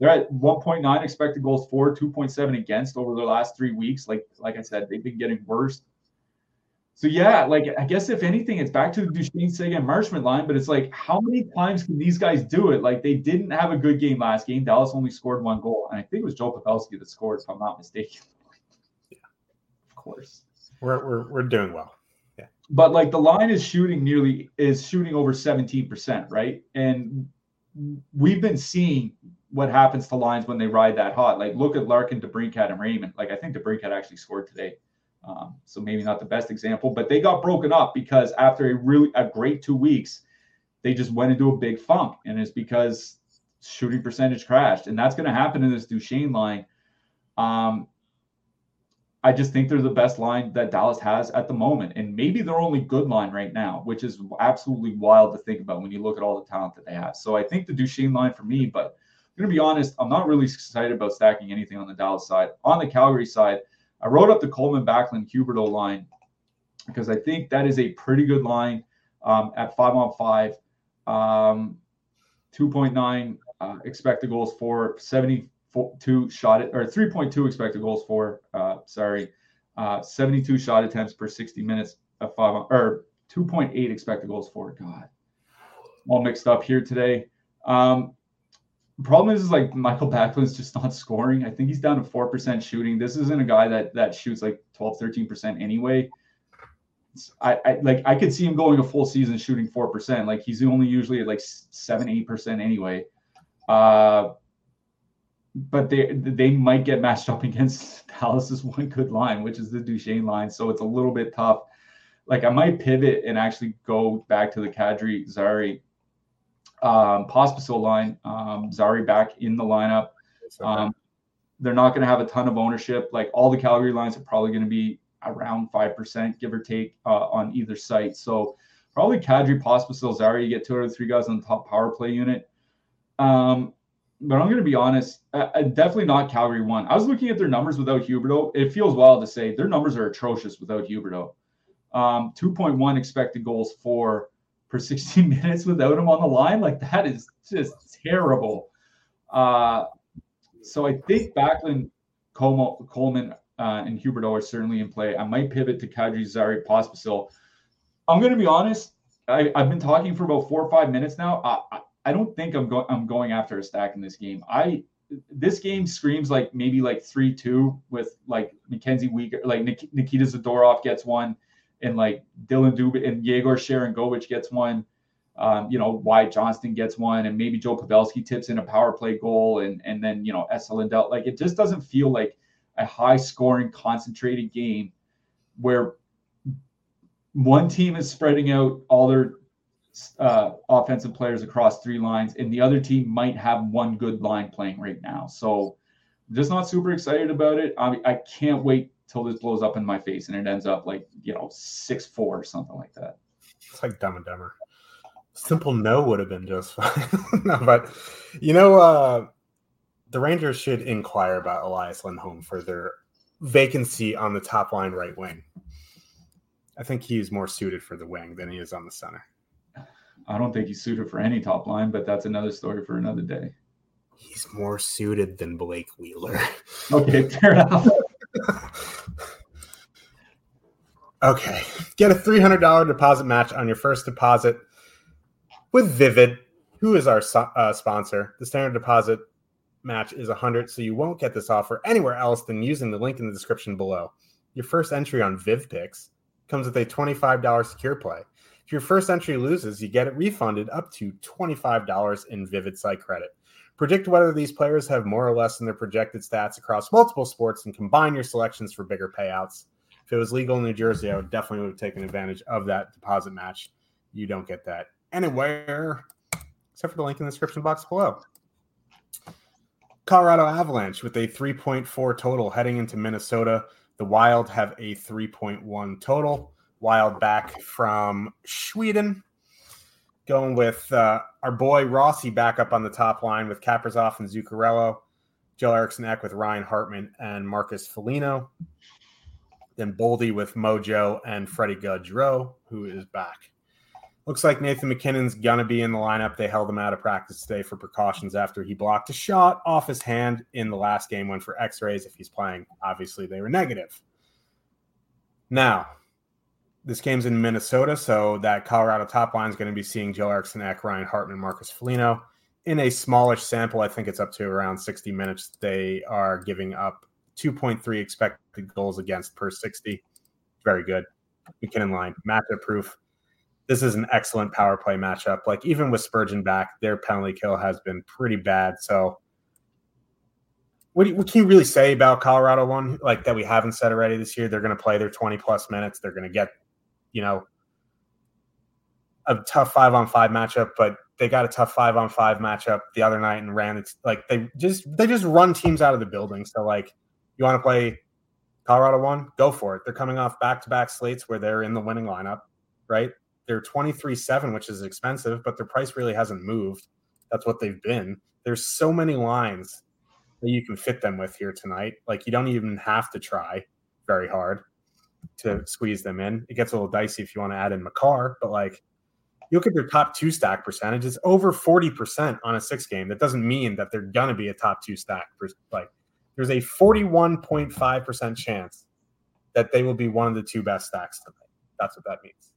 They're at 1.9 expected goals for, 2.7 against over the last 3 weeks. Like I said, they've been getting worse. So, yeah, I guess if anything, it's back to the Duchesne, Seguin, Marchment line, but it's how many times can these guys do it? They didn't have a good game last game. Dallas only scored one goal, and I think it was Joe Pavelski that scored, if I'm not mistaken. Yeah. Of course. We're doing well. Yeah. But, the line is shooting over 17%, right? And we've been seeing what happens to lines when they ride that hot. Look at Larkin, DeBrincat, and Raymond. I think DeBrincat actually scored today. So maybe not the best example, but they got broken up because after a great 2 weeks, they just went into a big funk, and it's because shooting percentage crashed, and that's going to happen in this Duchesne line. I just think they're the best line that Dallas has at the moment, and maybe their only good line right now, which is absolutely wild to think about when you look at all the talent that they have. So I think the Duchene line for me, but I'm going to be honest, I'm not really excited about stacking anything on the Dallas side. On the Calgary side, I wrote up the Coleman, Backlund, Huberdeau line because I think that is a pretty good line at 5-on-5, 2.9 expected goals for, 72 shot or 3.2 expected goals for 72 shot attempts per 60 minutes of 2.8 expected goals for. God, I'm all mixed up here today. Problem is like Michael Backlund's just not scoring. I think he's down to 4% shooting. This isn't a guy that shoots like 12-13% anyway. I could see him going a full season shooting 4%. Like he's only usually at like 7-8% anyway. But they might get matched up against Dallas's one good line, which is the Duchene line. So it's a little bit tough. Like I might pivot and actually go back to the Kadri Zari Pospisil line. Zari back in the lineup. They're not going to have a ton of ownership. Like all the Calgary lines are probably going to be around 5%, give or take, on either site. So probably Kadri, Pospisil, Zari. You get two out of three guys on the top power play unit. But I'm going to be honest, definitely not Calgary one. I was looking at their numbers without Huberdeau. It feels wild to say their numbers are atrocious without Huberdeau. 2.1 expected goals for per 16 minutes without him on the line. Like that is just terrible. So I think Backlund, Coleman, and Huberdeau are certainly in play. I might pivot to Kadri, Zari, Pospisil. I'm going to be honest. I've been talking for about 4 or 5 minutes now. I don't think I'm going after a stack in this game. This game screams like maybe like 3-2 with like Mackenzie Weegar, like Nikita Zadorov gets one, and like Dylan Dubé and Yegor Sharangovich gets one. Wyatt Johnston gets one, and maybe Joe Pavelski tips in a power play goal, and then Esa Lindell. Like it just doesn't feel like a high scoring concentrated game where one team is spreading out all their offensive players across three lines, and the other team might have one good line playing right now. So I'm just not super excited about it. I can't wait till this blows up in my face and it ends up like 6-4 or something like that. It's like Dumb and Dumber. Simple no would have been just fine. No, but the Rangers should inquire about Elias Lindholm for their vacancy on the top line right wing. I think he's more suited for the wing than he is on the center. I don't think he's suited for any top line, but that's another story for another day. He's more suited than Blake Wheeler. Okay, fair enough. Okay, get a $300 deposit match on your first deposit with Vivid, who is our sponsor. The standard deposit match is $100, so you won't get this offer anywhere else than using the link in the description below. Your first entry on Vivid Picks comes with a $25 secure play. If your first entry loses, you get it refunded up to $25 in Vivid site credit. Predict whether these players have more or less in their projected stats across multiple sports and combine your selections for bigger payouts. If it was legal in New Jersey, I would definitely have taken advantage of that deposit match. You don't get that anywhere except for the link in the description box below. Colorado Avalanche with a 3.4 total heading into Minnesota. The Wild have a 3.1 total. Wild back from Sweden, going with our boy Rossi back up on the top line with Kaprizov and Zuccarello, Joe Eriksson Ek with Ryan Hartman and Marcus Foligno, then Boldy with Mojo and Freddie Gaudreau, who is back. Looks like Nathan McKinnon's going to be in the lineup. They held him out of practice today for precautions after he blocked a shot off his hand in the last game, went for x-rays. If he's playing, obviously they were negative. Now, this game's in Minnesota, so that Colorado top line is going to be seeing Joe Eriksson Ek, Ryan Hartman, Marcus Foligno. In a smallish sample, I think it's up to around 60 minutes. They are giving up 2.3 expected goals against per 60. Very good. McKinnon line, matchup proof. This is an excellent power play matchup. Like, even with Spurgeon back, their penalty kill has been pretty bad. So what can you really say about Colorado one, like, that we haven't said already this year? They're going to play their 20-plus minutes. They're going to get a tough 5-on-5 matchup, but they got a tough 5-on-5 matchup the other night and ran. It's like they just run teams out of the building. So, like, you want to play Colorado won, go for it. They're coming off back-to-back slates where they're in the winning lineup, right? They're 23-7, which is expensive, but their price really hasn't moved. That's what they've been. There's so many lines that you can fit them with here tonight. Like, you don't even have to try very hard to squeeze them in. It gets a little dicey if you want to add in Makar, but like, you look at their top two stack percentage, it's over 40% on a six game. That doesn't mean that they're going to be a top two stack. Like, there's a 41.5% chance that they will be one of the two best stacks tonight. That's what that means.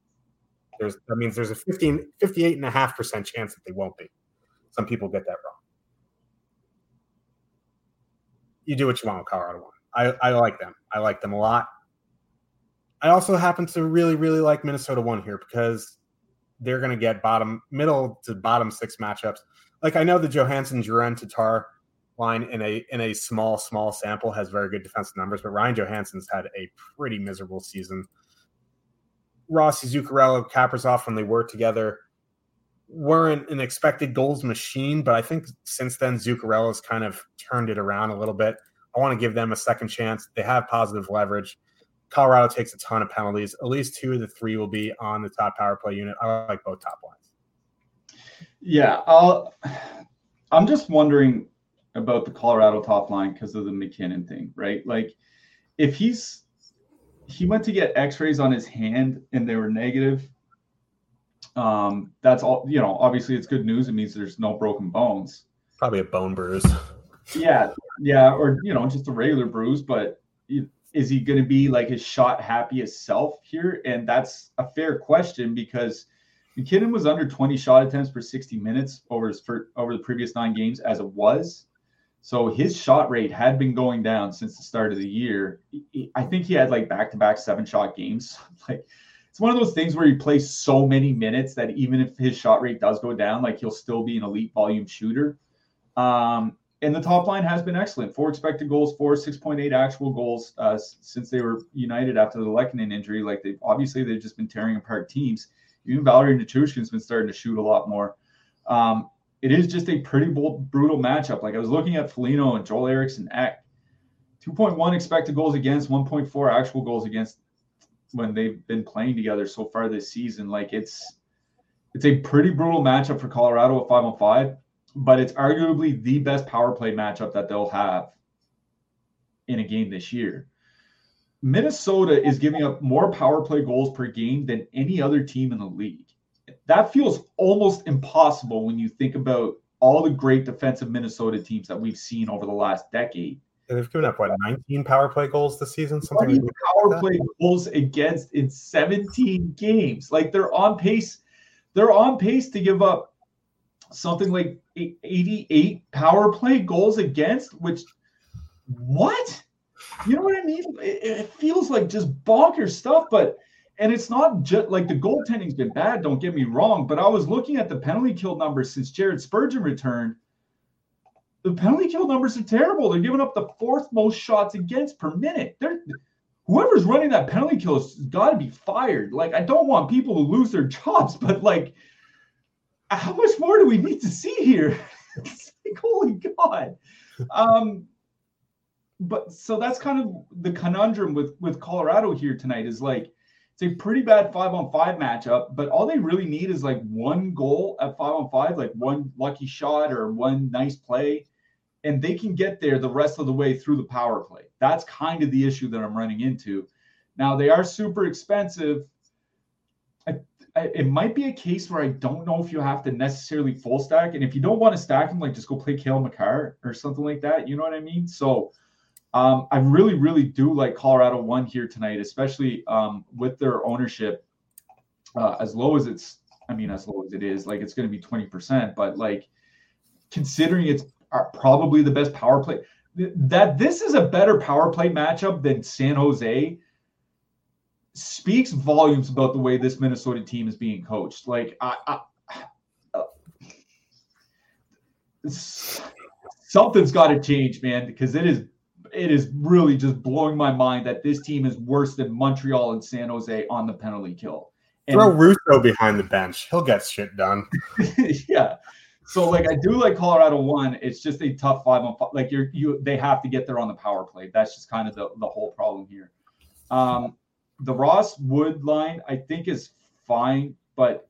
That means there's a 58.5% chance that they won't be. Some people get that wrong. You do what you want with Colorado one. I like them. I like them a lot. I also happen to really, really like Minnesota one here because they're going to get middle to bottom six matchups. Like, I know the Johansson, Duran, Tatar line in a small sample has very good defensive numbers, but Ryan Johansson's had a pretty miserable season. Rossi, Zuccarello, Kaprizov, when they were together, weren't an expected goals machine, but I think since then Zuccarello's kind of turned it around a little bit. I want to give them a second chance. They have positive leverage. Colorado takes a ton of penalties. At least two of the three will be on the top power play unit. I like both top lines. Yeah, I'm just wondering about the Colorado top line because of the McKinnon thing, right? Like, if he went to get x-rays on his hand and they were negative, that's all, you know, obviously it's good news. It means there's no broken bones. Probably a bone bruise. Yeah. Or, you know, just a regular bruise, but is he going to be like his shot happiest self here? And that's a fair question because McKinnon was under 20 shot attempts per 60 minutes over the previous 9 games as it was. So his shot rate had been going down since the start of the year. I think he had like back-to-back 7-shot games. Like, it's one of those things where he plays so many minutes that even if his shot rate does go down, like, he'll still be an elite volume shooter. And the top line has been excellent. 4 expected goals, 6.8 actual goals since they were united after the Lehkonen injury. Like, they've just been tearing apart teams. Even Valeri Nichushkin's been starting to shoot a lot more. It is just a pretty brutal matchup. Like, I was looking at Foligno and Joel Eriksson Ek. 2.1 expected goals against, 1.4 actual goals against when they've been playing together so far this season. Like, it's a pretty brutal matchup for Colorado at 5-on-5, but it's arguably the best power play matchup that they'll have in a game this year. Minnesota is giving up more power play goals per game than any other team in the league. That feels almost impossible when you think about all the great defensive Minnesota teams that we've seen over the last decade. And they've given up, 19 power play goals this season? Something like power play goals against in 17 games. Like, they're on pace to give up something like 88 power play goals against, which, what? You know what I mean? It feels like just bonkers stuff, but... And it's not just like the goaltending's been bad, don't get me wrong, but I was looking at the penalty kill numbers since Jared Spurgeon returned. The penalty kill numbers are terrible. They're giving up the 4th most shots against per minute. Whoever's running that penalty kill has got to be fired. Like, I don't want people to lose their jobs, but like, how much more do we need to see here? It's like, holy God. But so that's kind of the conundrum with Colorado here tonight is like, it's a pretty bad 5-on-5 matchup, but all they really need is like one goal at 5-on-5, like one lucky shot or one nice play, and they can get there the rest of the way through the power play. That's kind of the issue that I'm running into. Now, they are super expensive. It might be a case where I don't know if you have to necessarily full stack, and if you don't want to stack them, like, just go play Cale Makar or something like that. You know what I mean? So... I really, really do like Colorado one here tonight, especially with their ownership as low as it is. Like, it's going to be 20%, but like, considering it's probably the best power play, that this is a better power play matchup than San Jose speaks volumes about the way this Minnesota team is being coached. Like, something's got to change, man, because it is really just blowing my mind that this team is worse than Montreal and San Jose on the penalty kill. And throw Russo behind the bench. He'll get shit done. Yeah. So like I do like Colorado one. It's just a tough 5-on-5. Like they have to get there on the power play. That's just kind of the whole problem here. The Ross Wood line I think is fine, but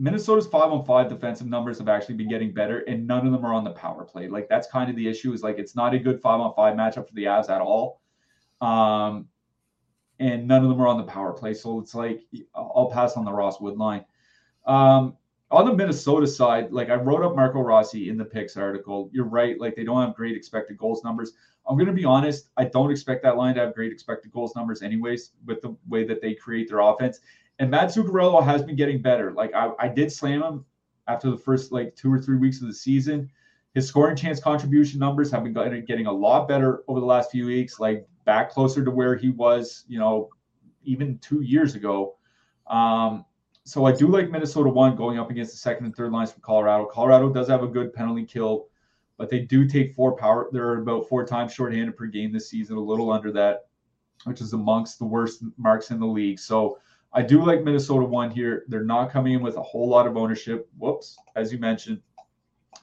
Minnesota's 5-on-5 defensive numbers have actually been getting better, and none of them are on the power play. Like that's kind of the issue. Is like it's not a good 5-on-5 matchup for the Avs at all, and none of them are on the power play. So it's like I'll pass on the Ross Wood line. On the Minnesota side, like I wrote up Marco Rossi in the picks article. You're right. Like they don't have great expected goals numbers. I'm going to be honest. I don't expect that line to have great expected goals numbers anyways, with the way that they create their offense. And Matt Zuccarello has been getting better. Like I did slam him after the first like 2 or 3 weeks of the season. His scoring chance contribution numbers have been getting a lot better over the last few weeks, like back closer to where he was, you know, even 2 years ago. So I do like Minnesota one going up against the second and third lines from Colorado. Colorado does have a good penalty kill, but they do take they're about 4 times shorthanded per game this season, a little under that, which is amongst the worst marks in the league. So I do like Minnesota one here. They're not coming in with a whole lot of ownership. Whoops, as you mentioned,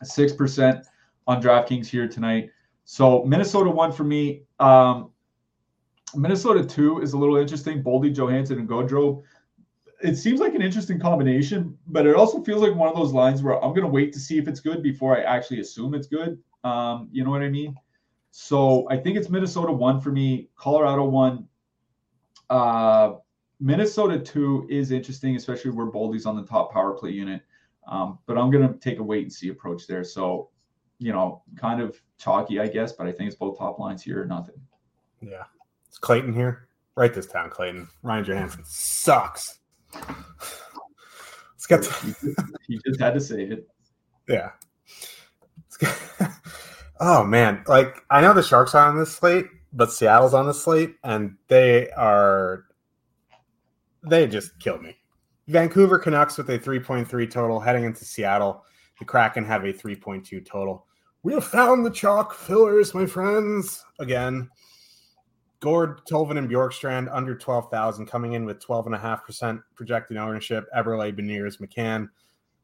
6% on DraftKings here tonight. So Minnesota one for me. Minnesota two is a little interesting. Boldy, Johansson, and Gaudreau. It seems like an interesting combination, but it also feels like one of those lines where I'm going to wait to see if it's good before I actually assume it's good. You know what I mean? So I think it's Minnesota one for me, Colorado one. Minnesota two is interesting, especially where Boldy's on the top power play unit. But I'm going to take a wait and see approach there. So, you know, kind of chalky, I guess, but I think it's both top lines here or nothing. Yeah. It's Clayton here. Write this down, Clayton. Ryan Johansson sucks. It's got he just had to say it. Yeah. Oh man, like I know the Sharks are on this slate, but Seattle's on this slate, and they just killed me. Vancouver Canucks with a 3.3 total heading into Seattle. The Kraken have a 3.2 total. We have found the chalk fillers, my friends. Again. Gord, Tolvin, and Bjorkstrand under 12,000 coming in with 12.5% projected ownership. Eberle, Beniers, McCann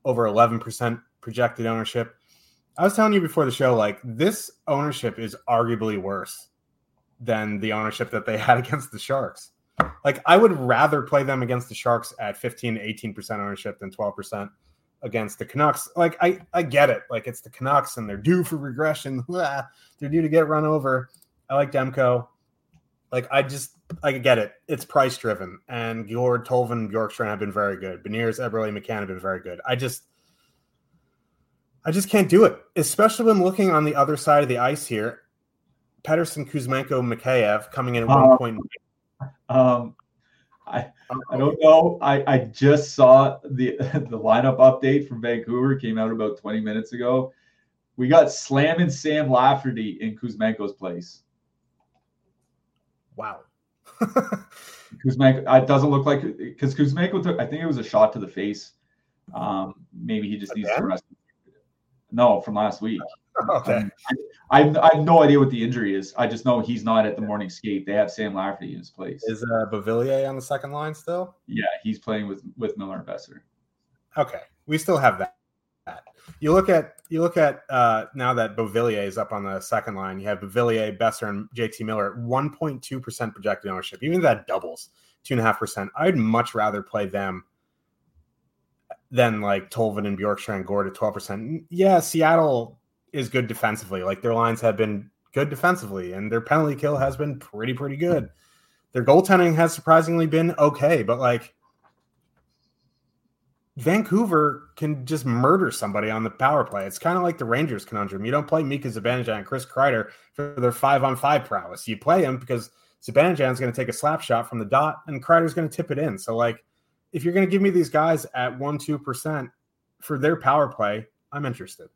over 11% projected ownership. I was telling you before the show, like this ownership is arguably worse than the ownership that they had against the Sharks. Like I would rather play them against the Sharks at 15 to 18% ownership than 12% against the Canucks. Like I get it. Like it's the Canucks and they're due for regression. They're due to get run over. I like Demko. Like, I get it. It's price-driven. And Gord, Tolvin, Bjorkstrand have been very good. Beniers, Eberle, McCann have been very good. I just can't do it, especially when looking on the other side of the ice here. Pettersson, Kuzmenko, Mikheyev coming in at 1.9. I don't know. I just saw the lineup update from Vancouver. Came out about 20 minutes ago. We got slamming Sam Lafferty in Kuzmenko's place. Wow. Kuzmenko, it doesn't look like – because Kuzmenko took – I think it was a shot to the face. Maybe he just needs to rest. No, from last week. Okay. I have no idea what the injury is. I just know he's not at the morning skate. They have Sam Lafferty in his place. Is Beauvillier on the second line still? Yeah, he's playing with Miller and Besser. Okay. We still have that. You look at now that Beauvillier is up on the second line, you have Beauvillier, Besser, and JT Miller at 1.2% projected ownership. Even if that doubles 2.5%. I'd much rather play them than like Tolvin and Bjorkstrand and Gord at 12%. Yeah, Seattle is good defensively. Like their lines have been good defensively, and their penalty kill has been pretty good. Their goaltending has surprisingly been okay, but like Vancouver can just murder somebody on the power play. It's kind of like the Rangers conundrum. You don't play Mika Zibanejad and Chris Kreider for their 5-on-5 prowess. You play him because Zibanejad's going to take a slap shot from the dot and Kreider's going to tip it in. So, like, if you're going to give me these guys at 1-2% for their power play, I'm interested.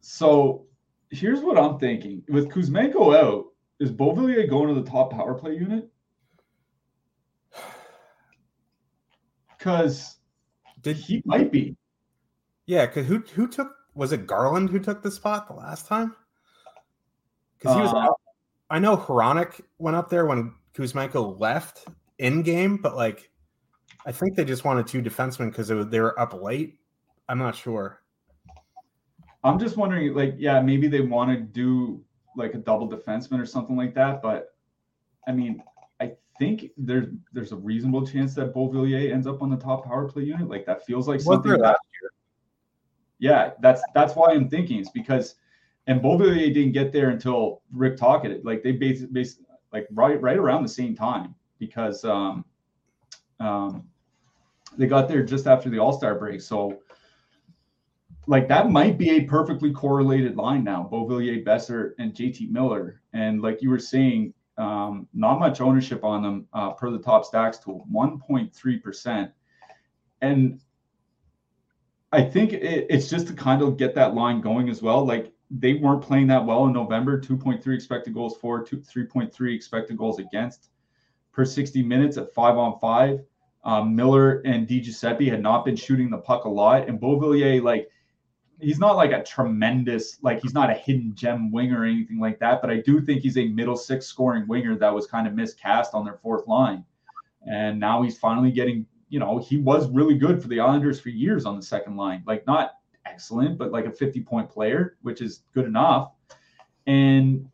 So here's what I'm thinking. With Kuzmenko out, is Beauvillier going to the top power play unit? Because he might be. Yeah, because who took – was it Garland who took the spot the last time? Because he was out. I know Hronik went up there when Kuzmenko left in-game, but, like, I think they just wanted two defensemen because they were up late. I'm not sure. I'm just wondering, like, yeah, maybe they want to do like a double defenseman or something like that. But I mean, I think there's a reasonable chance that Beauvillier ends up on the top power play unit. Like that feels like something last year. Yeah, that's why I'm thinking it's because, and Beauvillier didn't get there until Rick Tocchet. Like they basically like right around the same time because they got there just after the All-Star break. So. Like that might be a perfectly correlated line now, Beauvillier, Besser, and JT Miller. And like you were saying, not much ownership on them per the Top Stacks tool, 1.3%. And I think it's just to kind of get that line going as well. Like they weren't playing that well in November, 2.3 expected goals for, 3.3 expected goals against per 60 minutes at 5-on-5. Miller and DiGiuseppe had not been shooting the puck a lot. And Beauvillier, like, he's not like a tremendous, like he's not a hidden gem winger or anything like that, but I do think he's a middle six scoring winger that was kind of miscast on their fourth line. And now he's finally getting, you know, he was really good for the Islanders for years on the second line, like not excellent, but like a 50-point player, which is good enough. And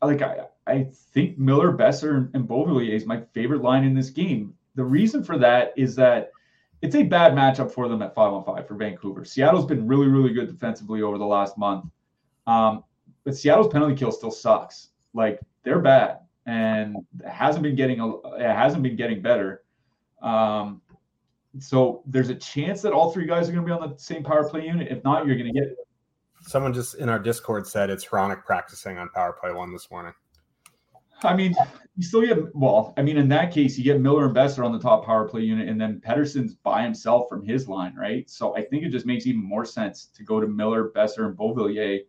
like, I think Miller, Besser, and Beauvillier is my favorite line in this game. The reason for that is that it's a bad matchup for them at 5-on-5 for Vancouver. Seattle's been really, really good defensively over the last month. But Seattle's penalty kill still sucks. Like they're bad and it hasn't been getting better. So there's a chance that all three guys are going to be on the same power play unit. If not, you're going to get it. Someone just in our Discord said it's Hronek practicing on power play one this morning. I mean, in that case, you get Miller and Besser on the top power play unit, and then Pettersson's by himself from his line, right? So I think it just makes even more sense to go to Miller, Besser, and Beauvillier.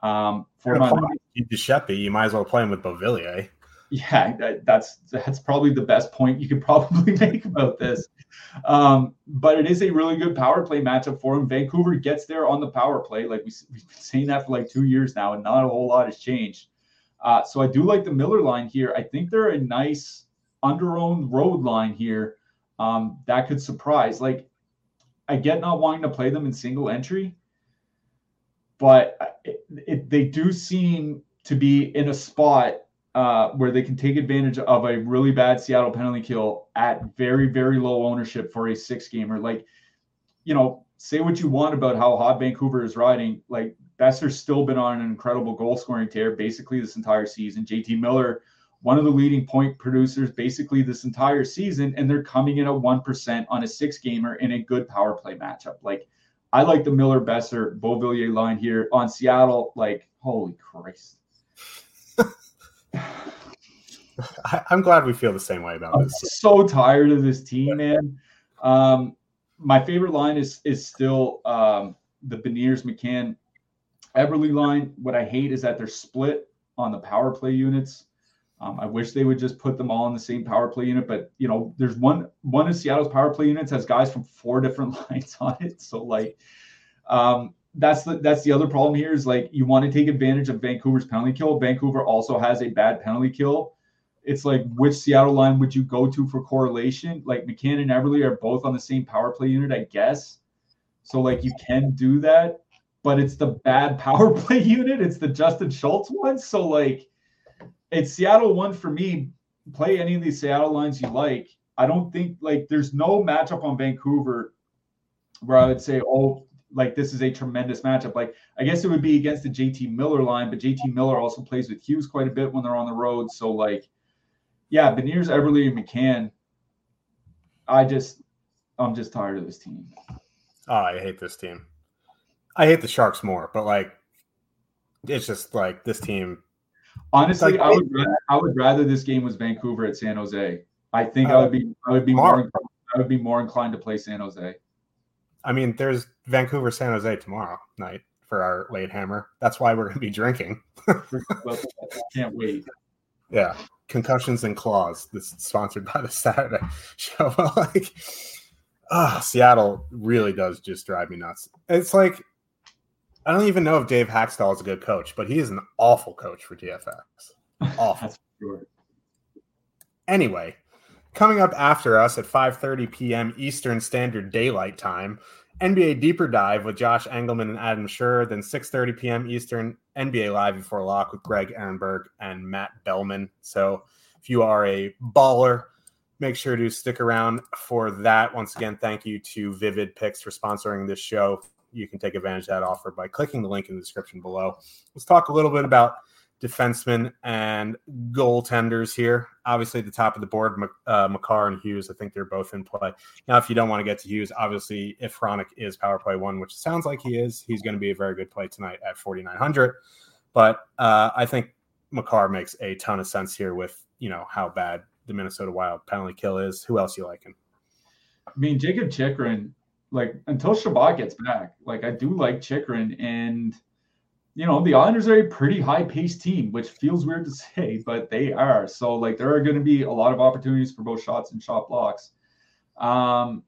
For my DiGiuseppe, you might as well play him with Beauvillier. Yeah, that's probably the best point you could probably make about this. But it is a really good power play matchup for him. Vancouver gets there on the power play, like we've been saying that for like 2 years now, and not a whole lot has changed. So I do like the Miller line here. I think they're a nice under-owned road line here that could surprise. Like, I get not wanting to play them in single entry, but they do seem to be in a spot where they can take advantage of a really bad Seattle penalty kill at very, very low ownership for a six-gamer. Like, you know, say what you want about how hot Vancouver is riding, like, Besser's still been on an incredible goal-scoring tear basically this entire season. JT Miller, one of the leading point producers basically this entire season, and they're coming in at 1% on a six-gamer in a good power play matchup. Like, I like the Miller, Besser, Beauvillier line here on Seattle. Like, holy Christ. I'm glad we feel the same way about this. I'm so tired of this team, man. My favorite line is still the Beniers-McCann Eberle line. What I hate is that they're split on the power play units. I wish they would just put them all in the same power play unit, but you know, there's one of Seattle's power play units has guys from four different lines on it. So like, that's the other problem here is like, you want to take advantage of Vancouver's penalty kill. Vancouver also has a bad penalty kill. It's like, which Seattle line would you go to for correlation? Like McCann and Eberle are both on the same power play unit, I guess. So like you can do that. But it's the bad power play unit. It's the Justin Schultz one. So, like, it's Seattle one for me. Play any of these Seattle lines you like. I don't think, like, there's no matchup on Vancouver where I would say, oh, like, this is a tremendous matchup. Like, I guess it would be against the JT Miller line, but JT Miller also plays with Hughes quite a bit when they're on the road. So, like, yeah, Beniers, Eberle, and McCann. I'm just tired of this team. Oh, I hate this team. I hate the Sharks more, but like, it's just like this team. Honestly, like, I would rather this game was Vancouver at San Jose. I think I would be more inclined to play San Jose. I mean, there's Vancouver San Jose tomorrow night for our late hammer. That's why we're going to be drinking. Can't wait. Yeah, Concussions and Claws. This is sponsored by the Saturday show. Like, Seattle really does just drive me nuts. It's like. I don't even know if Dave Haxtell is a good coach, but he is an awful coach for DFS. Awful. That's for sure. Anyway, coming up after us at 5:30 p.m. Eastern Standard Daylight Time NBA Deeper Dive with Josh Engelman and Adam Schur, then 6:30 p.m. Eastern, NBA Live Before Lock with Greg Ehrenberg and Matt Bellman. So if you are a baller, make sure to stick around for that. Once again, thank you to Vivid Picks for sponsoring this show. You can take advantage of that offer by clicking the link in the description below. Let's talk a little bit about defensemen and goaltenders here. Obviously, at the top of the board, Makar and Hughes, I think they're both in play. Now, if you don't want to get to Hughes, obviously, if Hronik is power play one, which sounds like he is, he's going to be a very good play tonight at 4,900. But I think Makar makes a ton of sense here with, you know, how bad the Minnesota Wild penalty kill is. Who else you liking? I mean, Jacob Chikrin, like, until Shabbat gets back, like, I do like Chikrin. And you know, the Islanders are a pretty high-paced team, which feels weird to say, but they are. So, like, there are going to be a lot of opportunities for both shots and shot blocks. In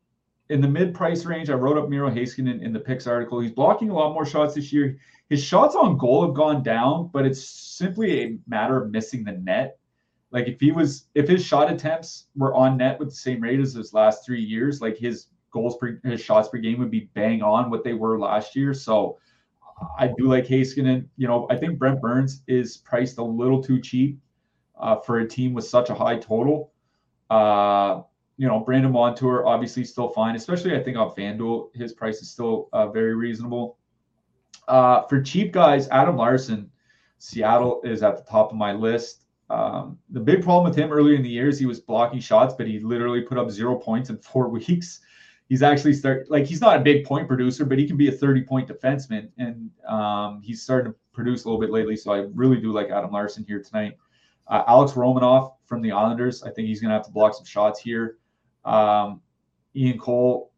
the mid-price range, I wrote up Miro Heiskanen in the picks article. He's blocking a lot more shots this year. His shots on goal have gone down, but it's simply a matter of missing the net. Like, if his shot attempts were on net with the same rate as his last 3 years, like, his shots per game would be bang on what they were last year. So I do like Heiskanen. You know, I think Brent Burns is priced a little too cheap for a team with such a high total. You know, Brandon Montour obviously still fine, especially I think on FanDuel, his price is still very reasonable. For cheap guys, Adam Larson, Seattle is at the top of my list. The big problem with him earlier in the year is he was blocking shots, but he literally put up 0 points in 4 weeks. He's actually he's not a big point producer, but he can be a 30-point defenseman, and he's starting to produce a little bit lately, so I really do like Adam Larson here tonight. Alex Romanoff from the Islanders, I think he's going to have to block some shots here. Ian Cole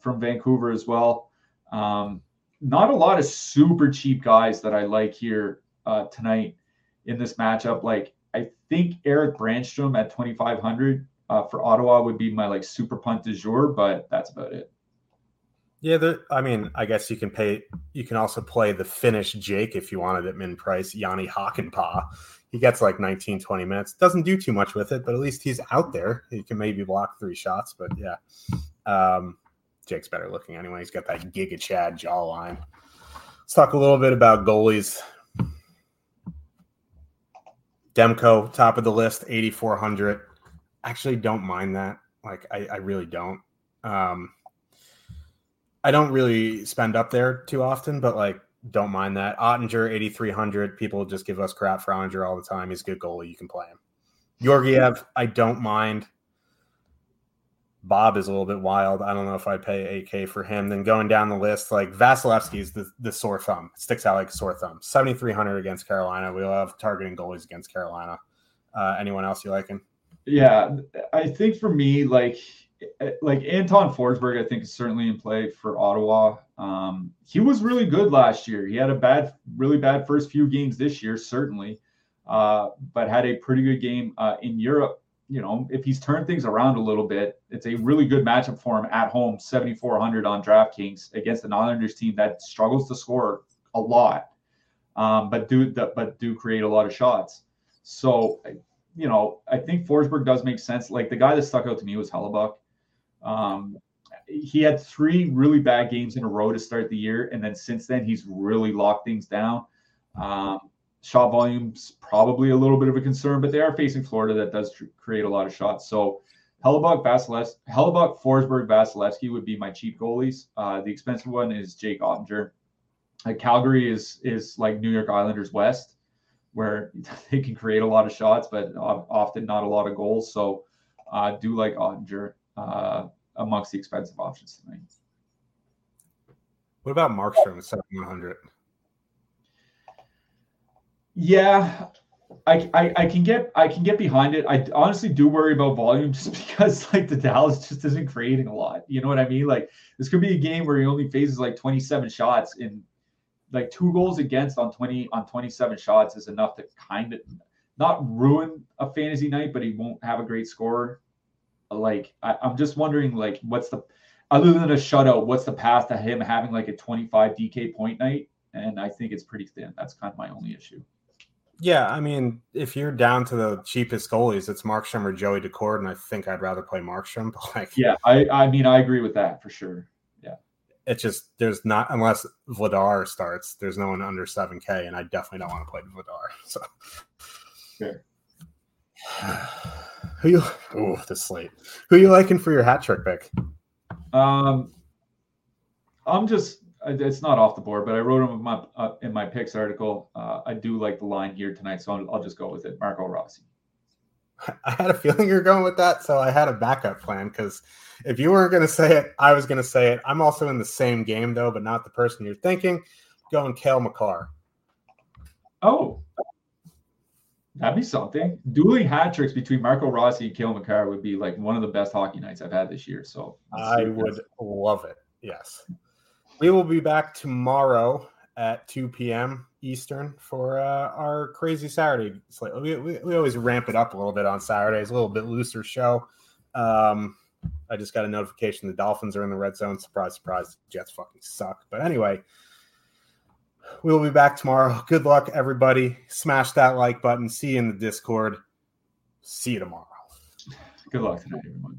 from Vancouver as well. Not a lot of super cheap guys that I like here tonight in this matchup. Like, I think Eric Branstrom at 2,500 for Ottawa would be my super punt du jour, but that's about it. Yeah, I mean, I guess you can pay. You can also play the Finnish Jake if you wanted at min price, Yanni Hakanpää. He gets 19, 20 minutes. Doesn't do too much with it, but at least he's out there. He can maybe block 3 shots, but yeah. Jake's better looking anyway. He's got that Giga Chad jawline. Let's talk a little bit about goalies. Demko, top of the list, 8,400. Actually don't mind that. I really don't. I don't really spend up there too often, but don't mind that. Ottinger, 8,300. People just give us crap for Ottinger all the time. He's a good goalie. You can play him. Georgiev, I don't mind. Bob is a little bit wild. I don't know if I pay 8K for him. Then going down the list, Vasilevsky is the sore thumb. It sticks out like a sore thumb. 7,300 against Carolina. We love targeting goalies against Carolina. Anyone else you like him? Yeah, I think for me, Anton Forsberg, I think is certainly in play for Ottawa. He was really good last year. He had a really bad first few games this year, certainly, but had a pretty good game in Europe. You know, if he's turned things around a little bit, it's a really good matchup for him at home, 7,400 on DraftKings against an Islanders team that struggles to score a lot, but do create a lot of shots. So, you know, I think Forsberg does make sense. The guy that stuck out to me was Hellebuck. He had 3 really bad games in a row to start the year, and then since then he's really locked things down. Shot volume's probably a little bit of a concern, but they are facing Florida that does create a lot of shots. So Hellebuck, Forsberg, Vasilevsky would be my cheap goalies. The expensive one is Jake Ottinger. Calgary is like New York Islanders West, where they can create a lot of shots, but often not a lot of goals. So I do like Ottinger amongst the expensive options tonight. What about Markstrom at 7,100? Yeah, I can get behind it. I honestly do worry about volume just because the Dallas just isn't creating a lot. You know what I mean? This could be a game where he only faces 27 shots in. 2 goals against on 27 shots is enough to kind of not ruin a fantasy night, but he won't have a great score. I'm just wondering, what's the, other than a shutout, what's the path to him having a 25 DK point night? And I think it's pretty thin. That's kind of my only issue. Yeah, I mean, if you're down to the cheapest goalies, it's Markstrom or Joey Decord, and I think I'd rather play Markstrom. But yeah, I mean, I agree with that for sure. It's just, there's not, unless Vladar starts, there's no one under 7K, and I definitely don't want to play Vladar. So, sure. Who you? Oh, this slate. Who you liking for your hat trick pick? I'm just, it's not off the board, but I wrote him in my picks article. I do like the line here tonight, so I'll just go with it. Marco Rossi. I had a feeling you're going with that, so I had a backup plan, because if you weren't going to say it, I was going to say it. I'm also in the same game, though, but not the person you're thinking. Going Cale Makar. Oh, that'd be something. Dueling hat tricks between Marco Rossi and Cale Makar would be like one of the best hockey nights I've had this year. So I would love it. Yes. We will be back tomorrow at 2 p.m. Eastern for our crazy Saturday slate. We always ramp it up a little bit on Saturdays, a little bit looser show. I just got a notification the Dolphins are in the red zone. Surprise, surprise. The Jets fucking suck. But anyway, we will be back tomorrow. Good luck, everybody. Smash that like button. See you in the Discord. See you tomorrow. Good luck tonight, everyone.